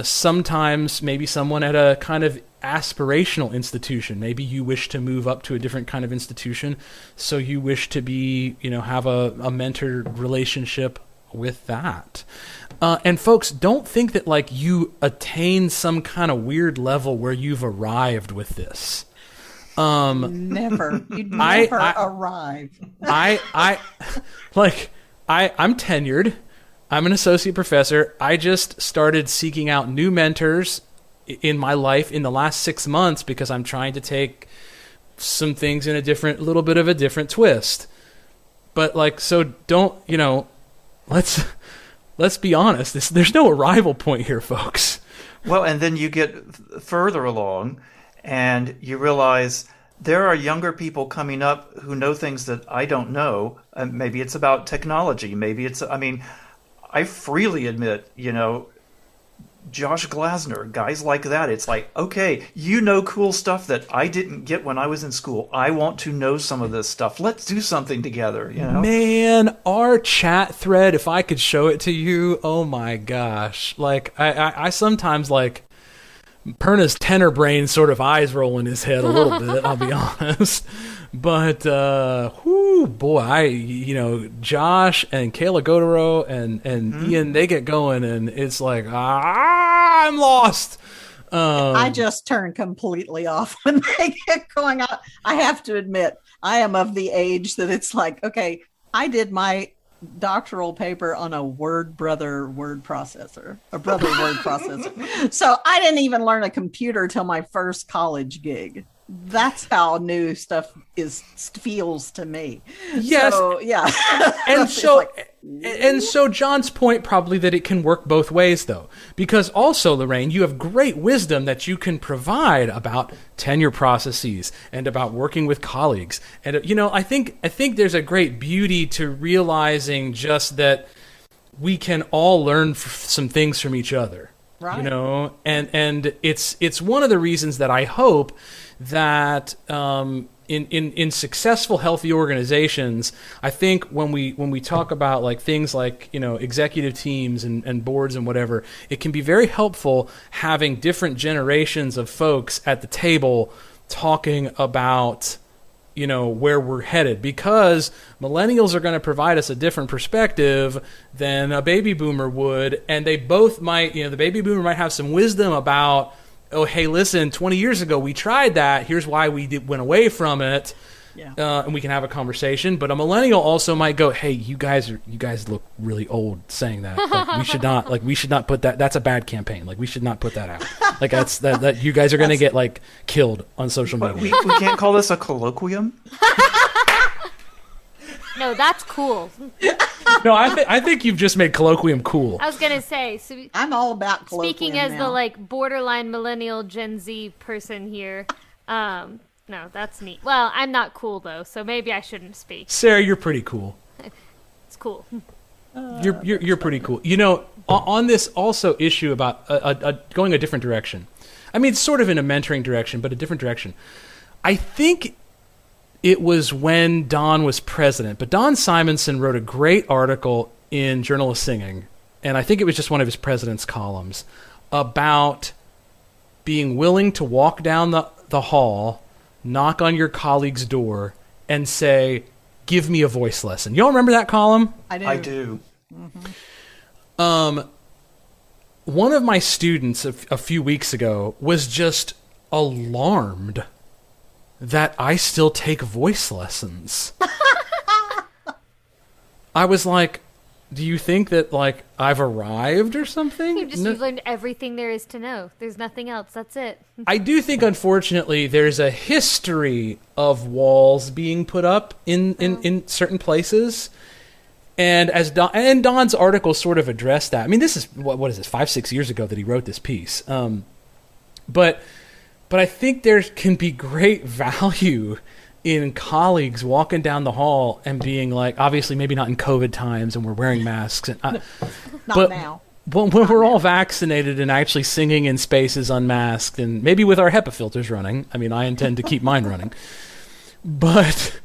Sometimes maybe someone at a kind of aspirational institution. Maybe you wish to move up to a different kind of institution, so you wish to be, you know, have a mentor relationship with that. And folks, don't think that like you attain some kind of weird level where you've arrived with this. You'd never arrive. I'm tenured. I'm an associate professor. I just started seeking out new mentors in my life in the last 6 months because I'm trying to take some things in a little bit of a different twist. But like, so don't, you know, let's be honest. There's no arrival point here, folks. Well, and then you get further along and you realize there are younger people coming up who know things that I don't know. Maybe it's about technology. Maybe it's, I mean, I freely admit, you know, Josh Glasner, guys like that. It's like, okay, you know, cool stuff that I didn't get when I was in school. I want to know some of this stuff. Let's do something together, you know? Man, our chat thread, if I could show it to you, oh my gosh. Like, I sometimes, like, Perna's tenor brain sort of eyes roll in his head a little bit, I'll be honest. But, whoo, boy, Josh and Kayla Godero and mm-hmm. Ian, they get going, and it's like, I'm lost. I just turn completely off when they get going. I have to admit, I am of the age that it's like, okay, I did my doctoral paper on a brother word processor. So I didn't even learn a computer till my first college gig. That's how new stuff feels to me. Yes. So, yeah. And so, like, and so John's point probably that it can work both ways though, because also Lorraine, you have great wisdom that you can provide about tenure processes and about working with colleagues. And, you know, I think there's a great beauty to realizing just that we can all learn some things from each other, right? You know, and it's one of the reasons that I hope that in successful, healthy organizations, I think when we talk about like things like, you know, executive teams and boards and whatever, it can be very helpful having different generations of folks at the table talking about, you know, where we're headed, because millennials are going to provide us a different perspective than a baby boomer would. And they both might, you know, the baby boomer might have some wisdom about, oh, hey, listen, 20 years ago, we tried that. Here's why we went away from it. Yeah. And we can have a conversation. But a millennial also might go, hey, you guys look really old saying that. Like, we should not put that. That's a bad campaign. Like, we should not put that out. Like, that's that you guys are going to get like killed on social media. We can't call this a colloquium. No, that's cool. No, I think you've just made colloquium cool. I was gonna say, so I'm all about colloquium. Speaking as now, the like borderline millennial Gen Z person here, no, that's neat. Well, I'm not cool though, so maybe I shouldn't speak. Sarah, you're pretty cool. It's cool. You're pretty cool. You know, on this also issue about going a different direction. I mean, sort of in a mentoring direction, but a different direction. I think it was when Don was president, but Don Simonson wrote a great article in Journal of Singing, and I think it was just one of his president's columns, about being willing to walk down the hall, knock on your colleague's door, and say, give me a voice lesson. Y'all remember that column? I do. Mm-hmm. One of my students a few weeks ago was just alarmed that I still take voice lessons. I was like, Do you think that, like, I've arrived or something? You've learned everything there is to know. There's nothing else. That's it. I do think, unfortunately, there's a history of walls being put up in certain places. And Don's article sort of addressed that. I mean, this is, what is this, 5-6 years ago that he wrote this piece. But I think there can be great value in colleagues walking down the hall and being like, obviously maybe not in COVID times and we're wearing masks. But when we're all vaccinated and actually singing in spaces unmasked and maybe with our HEPA filters running. I mean, I intend to keep mine running. But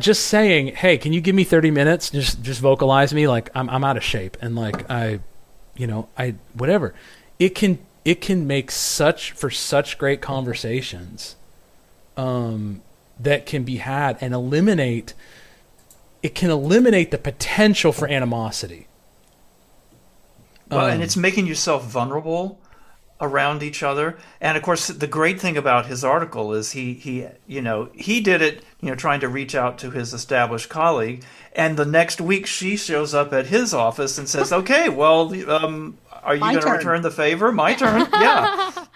just saying, hey, can you give me 30 minutes? Just vocalize me. Like, I'm out of shape. And like, I whatever. It can make such great conversations. That can be had and eliminate the potential for animosity. Well, and it's making yourself vulnerable around each other. And of course, the great thing about his article is he did it, trying to reach out to his established colleague. And the next week she shows up at his office and says, okay, well, are you going to return the favor? My turn. Yeah.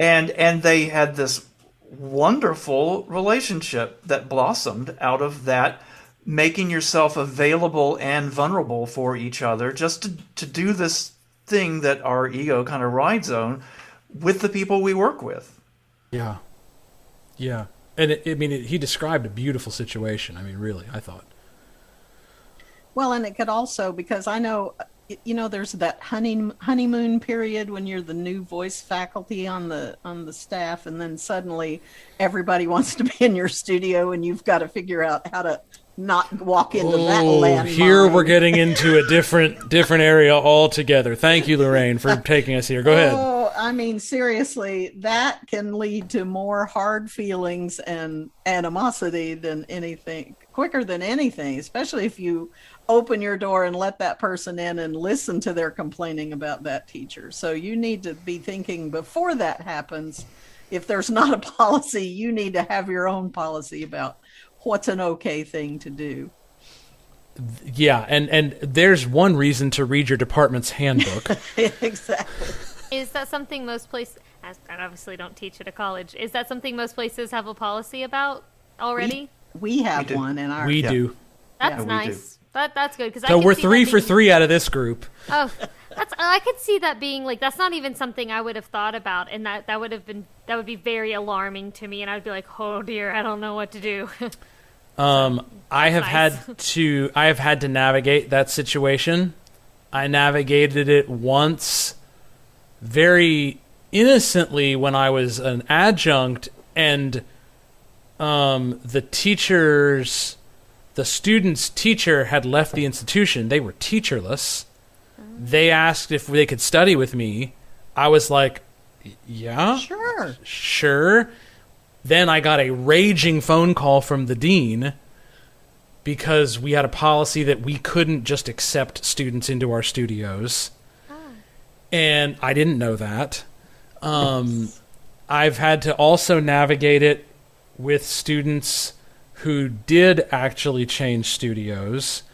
And they had this wonderful relationship that blossomed out of that, making yourself available and vulnerable for each other just to do this thing that our ego kind of rides on with the people we work with. Yeah. And he described a beautiful situation. I mean, really, I thought. Well, and it could also, because I know, there's that honeymoon period when you're the new voice faculty on the staff, and then suddenly everybody wants to be in your studio, and you've got to figure out how to not walk into that landmine. Here we're getting into a different area altogether. Thank you, Lorraine, for taking us here. Go ahead. Oh, I mean, seriously, that can lead to more hard feelings and animosity than anything, quicker than anything, especially if you open your door and let that person in and listen to their complaining about that teacher. So you need to be thinking before that happens. If there's not a policy, you need to have your own policy about what's an okay thing to do. Yeah, and there's one reason to read your department's handbook. Exactly. Is that something most places, I obviously don't teach at a college, is that something most places have a policy about already? We have one in our... We do. That's nice. That's good. So we're 3 for 3 out of this group. Oh, I could see that being like, that's not even something I would have thought about. And that would be very alarming to me. And I'd be like, oh dear, I don't know what to do. I have had to navigate that situation. I navigated it once very innocently when I was an adjunct, and the student's teacher had left the institution. They were teacherless. They asked if they could study with me. I was like, yeah. Sure. Then I got a raging phone call from the dean because we had a policy that we couldn't just accept students into our studios. And I didn't know that. I've had to also navigate it with students who did actually change studios.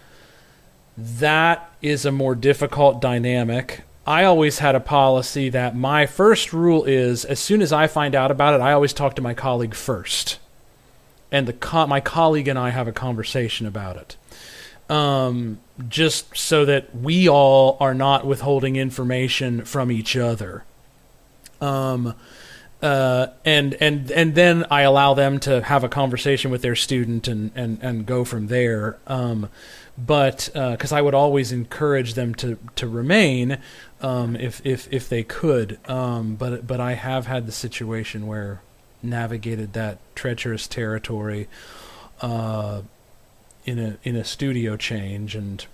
That is a more difficult dynamic. I always had a policy that my first rule is, as soon as I find out about it, I always talk to my colleague first. And my colleague and I have a conversation about it. Just so that we all are not withholding information from each other. And then I allow them to have a conversation with their student and go from there. But 'cause I would always encourage them to remain if they could. But I have had the situation where navigated that treacherous territory in a studio change, and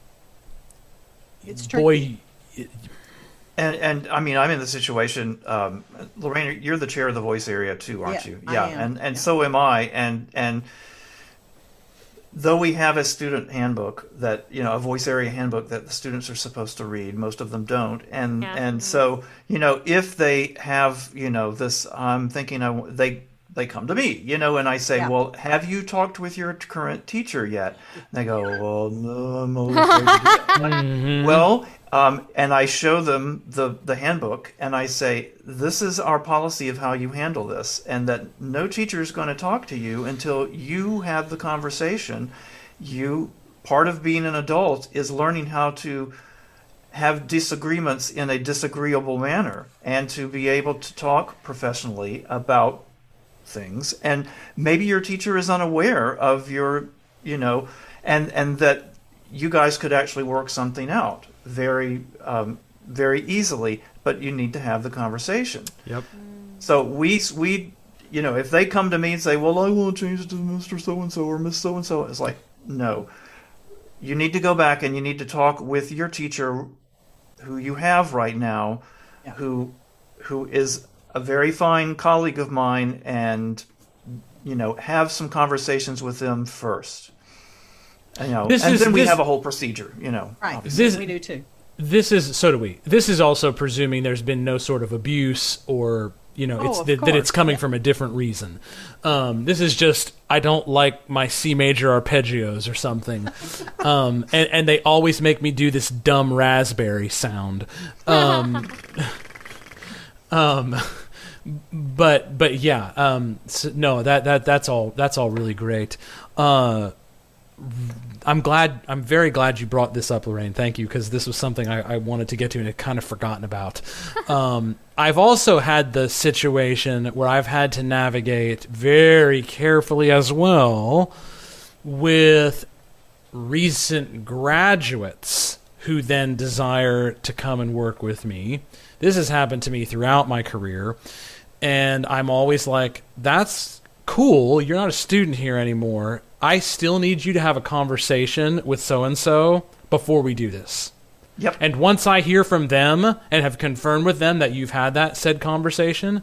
it's tricky. And I mean, I'm in the situation, Lorraine, you're the chair of the voice area too, aren't you? Yeah, I am. And yeah. So am I. And though we have a student handbook that, a voice area handbook that the students are supposed to read, most of them don't. And so, if they have, this, I'm thinking they they come to me, you know, and I say, well, have you talked with your current teacher yet? And they go, well, no, I'm always well, and I show them the handbook and I say, this is our policy of how you handle this, and that no teacher is going to talk to you until you have the conversation. You, part of being an adult is learning how to have disagreements in a disagreeable manner and to be able to talk professionally about things. And maybe your teacher is unaware of your, you know, and that you guys could actually work something out very, very easily, but you need to have the conversation. Yep. So we, you know, if they come to me and say, well, I want to change it to Mr. So-and-so or Miss So-and-so, it's like, no, you need to go back and you need to talk with your teacher who you have right now, who is a very fine colleague of mine, and, you know, have some conversations with them first. You know, and then we have a whole procedure, you know. Right. We do too. This is also presuming there's been no sort of abuse or, you know, that it's coming from a different reason. This is just, I don't like my C major arpeggios or something. And they always make me do this dumb raspberry sound. But yeah, so, no, that's all really great. I'm very glad you brought this up, Lorraine. Thank you, because this was something I wanted to get to and had kind of forgotten about. I've also had the situation where I've had to navigate very carefully as well with recent graduates who then desire to come and work with me. This has happened to me throughout my career, and I'm always like, that's cool, you're not a student here anymore. I still need you to have a conversation with so-and-so before we do this. Yep. And once I hear from them and have confirmed with them that you've had that said conversation,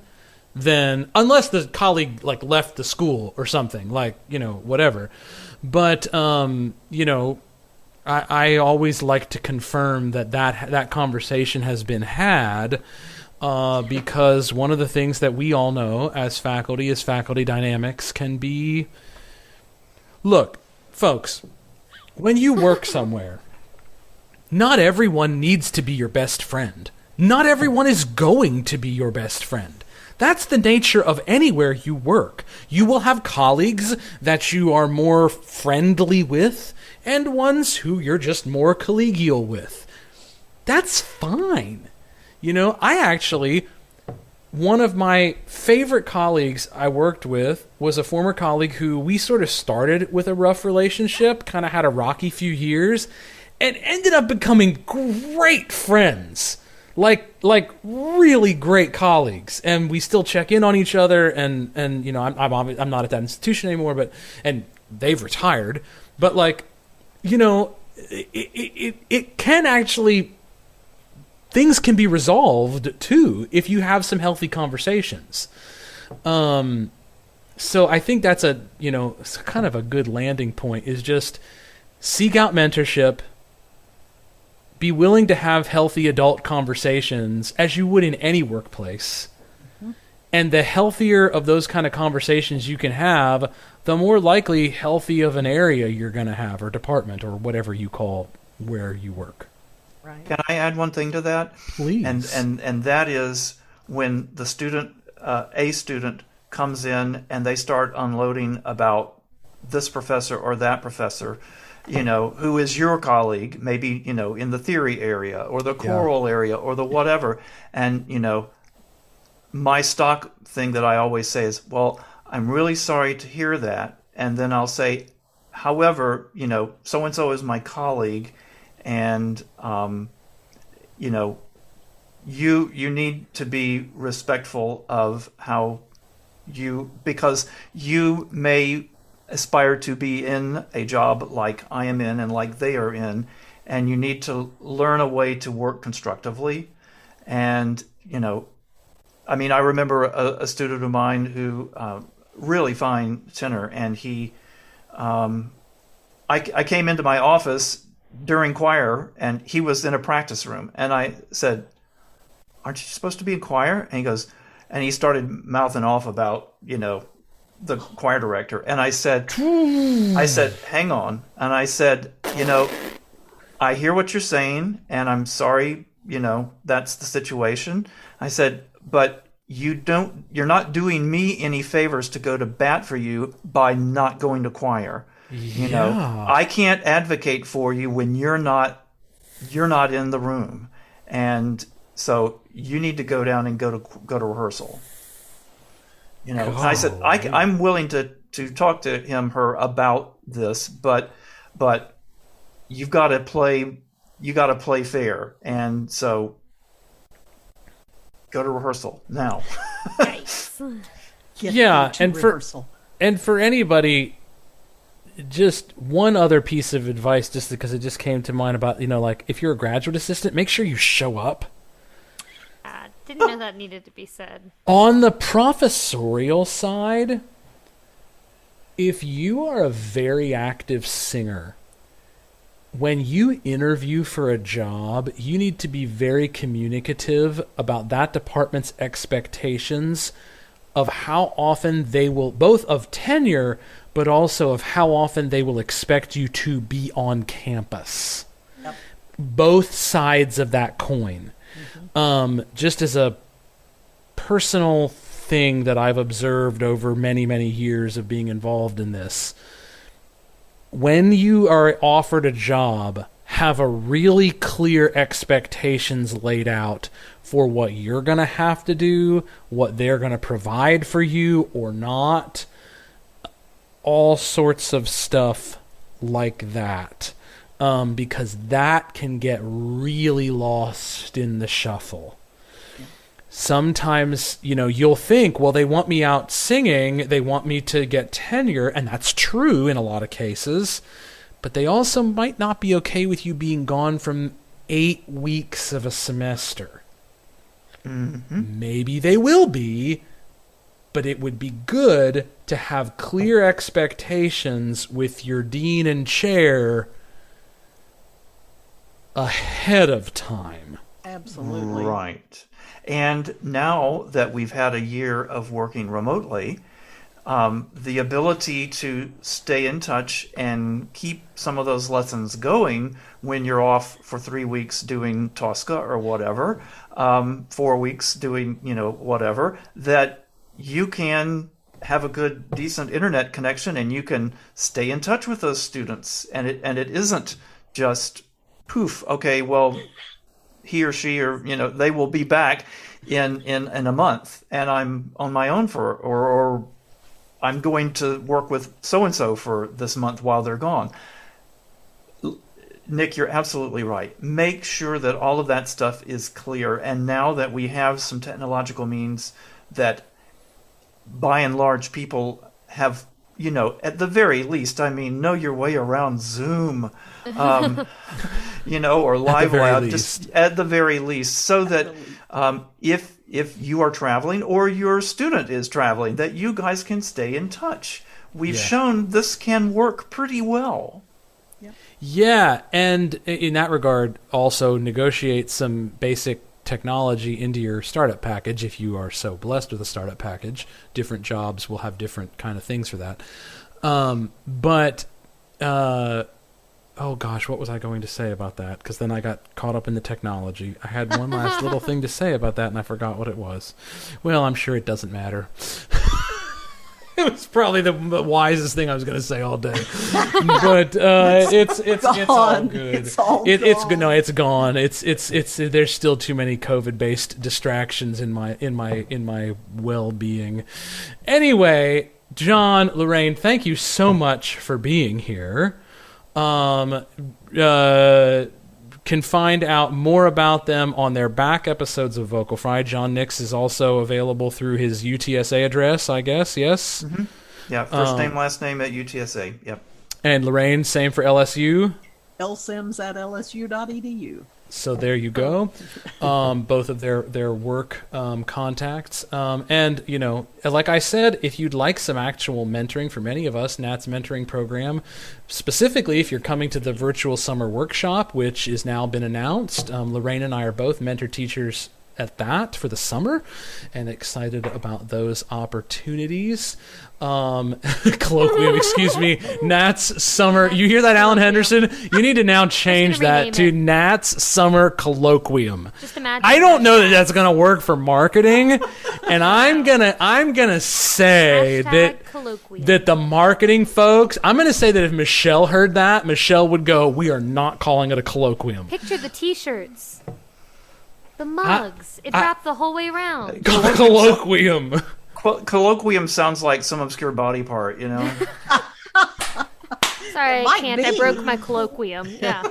then unless the colleague like left the school or something, like, you know, whatever. But, you know, I always like to confirm that conversation has been had, because one of the things that we all know as faculty is faculty dynamics can be... Look, folks, when you work somewhere, not everyone needs to be your best friend. Not everyone is going to be your best friend. That's the nature of anywhere you work. You will have colleagues that you are more friendly with and ones who you're just more collegial with. That's fine. You know, one of my favorite colleagues I worked with was a former colleague who we sort of started with a rough relationship, kind of had a rocky few years, and ended up becoming great friends, like really great colleagues. And we still check in on each other. And you know, I'm not at that institution anymore, but they've retired. But like, you know, it can actually. Things can be resolved, too, if you have some healthy conversations. So I think that's kind of a good landing point, is just seek out mentorship, be willing to have healthy adult conversations, as you would in any workplace. Mm-hmm. And the healthier of those kind of conversations you can have, the more likely healthy of an area you're going to have, or department, or whatever you call where you work. Right. Can I add one thing to that? Please. And that is when the student, a student comes in and they start unloading about this professor or that professor, you know, who is your colleague, maybe, you know, in the theory area or the choral area or the whatever. And, you know, my stock thing that I always say is, well, I'm really sorry to hear that. And then I'll say, however, you know, so-and-so is my colleague. And, you know, you need to be respectful of how because you may aspire to be in a job like I am in and like they are in, and you need to learn a way to work constructively. And, you know, I mean, I remember a student of mine who, really fine tenor, and he, I came into my office during choir, and he was in a practice room, and I said, aren't you supposed to be in choir? And he started mouthing off about, you know, the choir director, and I said, hang on. And I said, you know, I hear what you're saying, and I'm sorry, you know, that's the situation. I said, but you're not doing me any favors to go to bat for you by not going to choir. You know, I can't advocate for you when you're not in the room. And so you need to go down and go to rehearsal. You know, I said, I'm willing to talk to her about this, but you got to play fair. And so go to rehearsal now. Nice. Yeah. And for anybody, just one other piece of advice, just because it just came to mind about, you know, like if you're a graduate assistant, make sure you show up. Didn't know that needed to be said. On the professorial side, if you are a very active singer, when you interview for a job, you need to be very communicative about that department's expectations of how often they will, both of tenure, but also of how often they will expect you to be on campus. Yep. Both sides of that coin. Mm-hmm. Just as a personal thing that I've observed over many, many years of being involved in this, when you are offered a job, have a really clear expectations laid out for what you're going to have to do, what they're going to provide for you or not, all sorts of stuff like that, because that can get really lost in the shuffle. Sometimes, you know, you'll think, well, they want me out singing, they want me to get tenure, and that's true in a lot of cases, but they also might not be okay with you being gone from 8 weeks of a semester. Mm-hmm. Maybe they will be, but it would be good to have clear expectations with your dean and chair ahead of time. Absolutely. Right. And now that we've had a year of working remotely, the ability to stay in touch and keep some of those lessons going when you're off for 3 weeks doing Tosca or whatever, 4 weeks doing, you know, whatever, that you can have a good, decent internet connection and you can stay in touch with those students. And it isn't just poof, okay, well, he or she, or, you know, they will be back in a month and I'm on my own or I'm going to work with so-and-so for this month while they're gone. Nick, you're absolutely right. Make sure that all of that stuff is clear. And now that we have some technological means that by and large people have, you know, at the very least, I mean, know your way around Zoom, you know, or Live Loud, just at the very least, so that if you are traveling or your student is traveling, that you guys can stay in touch. We've shown this can work pretty well. Yeah, and in that regard, also negotiate some basic technology into your startup package if you are so blessed with a startup package. Different jobs will have different kind of things for that. Oh gosh, what was I going to say about that? Because then I got caught up in the technology. I had one last little thing to say about that, and I forgot what it was. Well, I'm sure it doesn't matter. It was probably the wisest thing I was going to say all day, but it's all good. It's gone. There's still too many COVID-based distractions in my well-being. Anyway, John, Lorraine, thank you so much for being here. Can find out more about them on their back episodes of Vocal Fry. John Nix is also available through his UTSA address, I guess, yes? Mm-hmm. Yeah, first name, last name at UTSA, yep. And Lorraine, same for LSU? lsims@lsu.edu. So there you go. Both of their work contacts. And, you know, like I said, if you'd like some actual mentoring from any of us, Nat's mentoring program, specifically if you're coming to the virtual summer workshop, which has now been announced, Lorraine and I are both mentor teachers at that for the summer, and excited about those opportunities. Colloquium, excuse me, Nats Summer. You hear that, Alan Henderson? You need to now change that to Nats Summer Colloquium. Just imagine. I don't know that that's going to work for marketing, and I'm gonna say that the marketing folks. I'm gonna say that if Michelle heard that, Michelle would go, "We are not calling it a colloquium." Picture the T-shirts. The mugs. It wrapped the whole way around. Colloquium. Colloquium sounds like some obscure body part, you know? Sorry, I can't. I broke my colloquium. Yeah.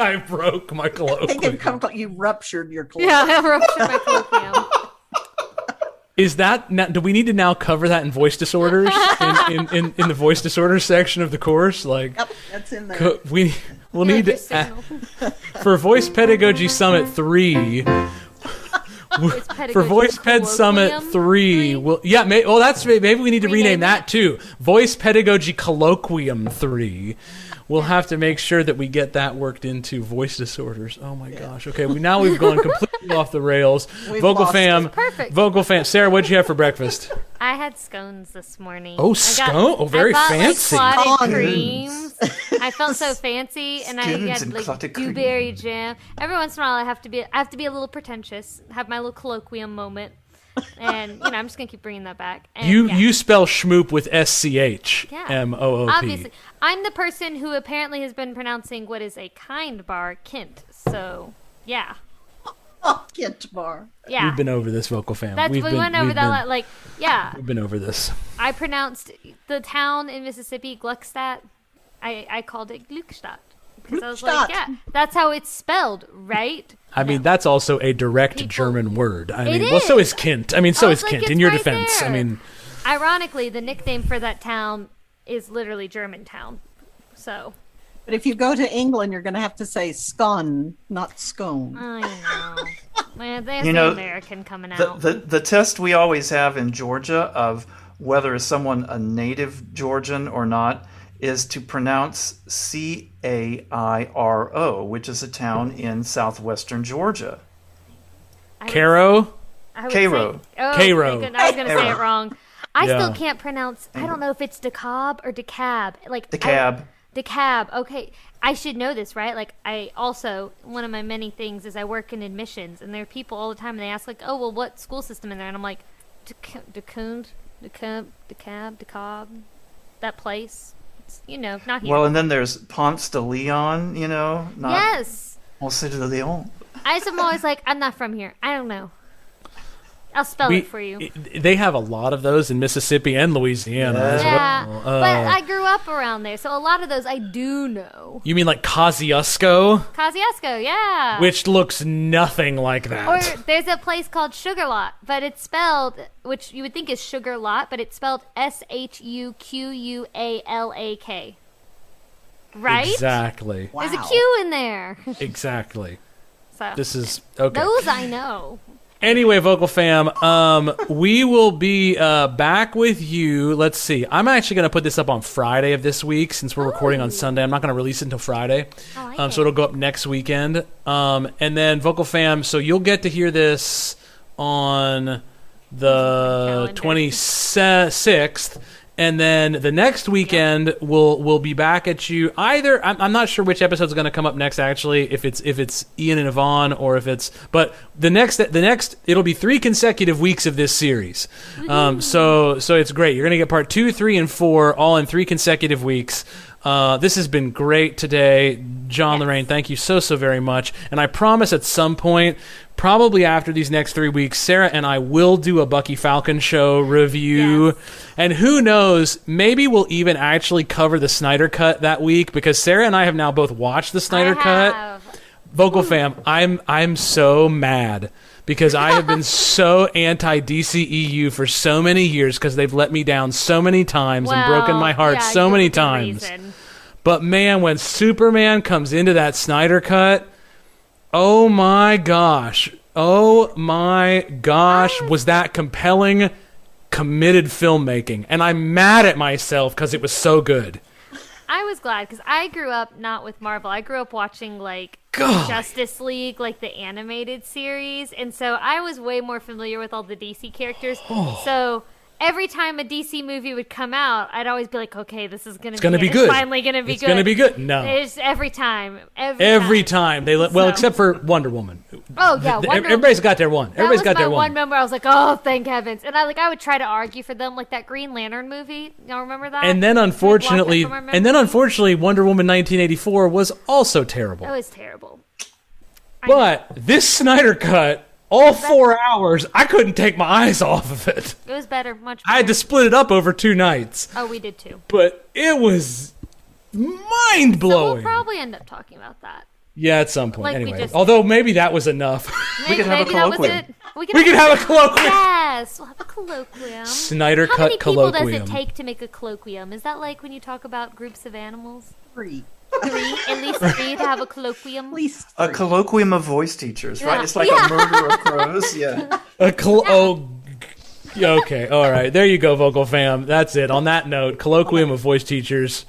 I broke my colloquium. I think it comes like you ruptured your colloquium. Yeah, I ruptured my colloquium. Is that now, do we need to now cover that in voice disorders in the voice disorders section of the course? Like, yep, that's in there. We'll need to for Voice Pedagogy Summit 3. For Voice Ped Summit 3, we'll, yeah, well, that's maybe we need to rename that too. Voice Pedagogy Colloquium 3. We'll have to make sure that we get that worked into voice disorders. Oh my gosh! Okay, now we've gone completely off the rails. Vocal fam, Sarah, what'd you have for breakfast? I had scones this morning. Oh, scones! Oh, very fancy. I got like clotted creams. I felt so fancy, and I had like dewberry jam. Every once in a while, I have to be a little pretentious. Have my little colloquium moment, and I'm just gonna keep bringing that back. And, you spell Shmoop with SCHMOOP. Obviously, I'm the person who apparently has been pronouncing what is a kind bar Kint. So yeah. Oh, Kint bar. Yeah. We've been over this, Vocal Fam. We've been over this. I pronounced the town in Mississippi, Gluckstadt. I called it Gluckstadt. Because I was like, yeah, that's how it's spelled, right? I mean, that's also a direct German word. So is Kint. I mean, so is Kint, in your defense. There. I mean, ironically, the nickname for that town is literally Germantown. So. But if you go to England, you're going to have to say scone, not scone. I know. Well, there's the American coming out. The test we always have in Georgia of whether is someone a native Georgian or not is to pronounce Cairo, which is a town in southwestern Georgia. Cairo. Cairo. I was going to say it wrong. I still can't pronounce. I don't know if it's DeKalb or DeKalb. Like DeKalb. DeKalb. Okay, I should know this, right? Like, I also, one of my many things is I work in admissions, and there are people all the time, and they ask, like, oh, well, what school system in there? And I'm like, DeKalb, that place. Not here. Well, and then there's Ponce de Leon, Yes. Ponce de Leon. I'm always like, I'm not from here. I don't know. I'll spell it for you. They have a lot of those in Mississippi and Louisiana. Yeah, well. But I grew up around there, so a lot of those I do know. You mean like Kosciuszko? Kosciuszko, yeah. Which looks nothing like that. Or there's a place called Sugar Lot, but it's spelled, which you would think is Sugar Lot, but it's spelled SHUQUALAK. Right? Exactly. Wow. There's a Q in there. Exactly. So this is okay. Those I know. Anyway, Vocal Fam, we will be back with you. Let's see. I'm actually going to put this up on Friday of this week since we're recording on Sunday. I'm not going to release it until Friday. So it'll go up next weekend. And then Vocal Fam, so you'll get to hear this on the 26th. And then the next weekend, we'll be back at you. Either I'm not sure which episode is going to come up next. Actually, if it's Ian and Yvonne, or if it's but the next it'll be 3 consecutive weeks of this series. So it's great. You're going to get part 2, 3, and 4 all in 3 consecutive weeks. This has been great today, John. Yes. Lorraine, thank you so very much. And I promise at some point, probably after these next 3 weeks, Sarah and I will do a Bucky Falcon show review. Yes. And who knows, maybe we'll even actually cover the Snyder Cut that week, because Sarah and I have now both watched the Snyder Cut. Vocal Fam, I'm so mad because I have been so anti-DCEU for so many years because they've let me down so many times and broken my heart so many times. But man, when Superman comes into that Snyder Cut... Oh my gosh, was that compelling, committed filmmaking. And I'm mad at myself because it was so good. I was glad because I grew up not with Marvel. I grew up watching like God. Justice League, like the animated series. And so I was way more familiar with all the DC characters. Oh. So every time a DC movie would come out, I'd always be like, okay, this is going to be good. It's finally going to be good. It's going to be good. No. It's every time. Every time. Well, except for Wonder Woman. Oh, yeah. Everybody's got their one. Everybody's got their one. That was my one moment where I was like, oh, thank heavens. And I would try to argue for them, like that Green Lantern movie. Y'all remember that? And then, unfortunately, Wonder Woman 1984 was also terrible. It was terrible. But this Snyder Cut, all 4 hours, I couldn't take my eyes off of it. It was better, much better. I had to split it up over 2 nights. Oh, we did too. But it was mind-blowing. So we'll probably end up talking about that. Yeah, at some point. Like anyway, although maybe that was enough. We could have a colloquium. Yes, we'll have a colloquium. Snyder Cut colloquium. How many people does it take to make a colloquium? Is that like when you talk about groups of animals? 3. At least 3 to have a colloquium. At least 3. A colloquium of voice teachers, right? Yeah. It's like a murder of crows. Yeah. Okay. All right. There you go, Vocal Fam. That's it. On that note, colloquium of voice teachers.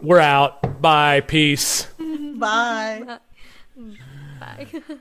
We're out. Bye. Peace. Bye. Bye.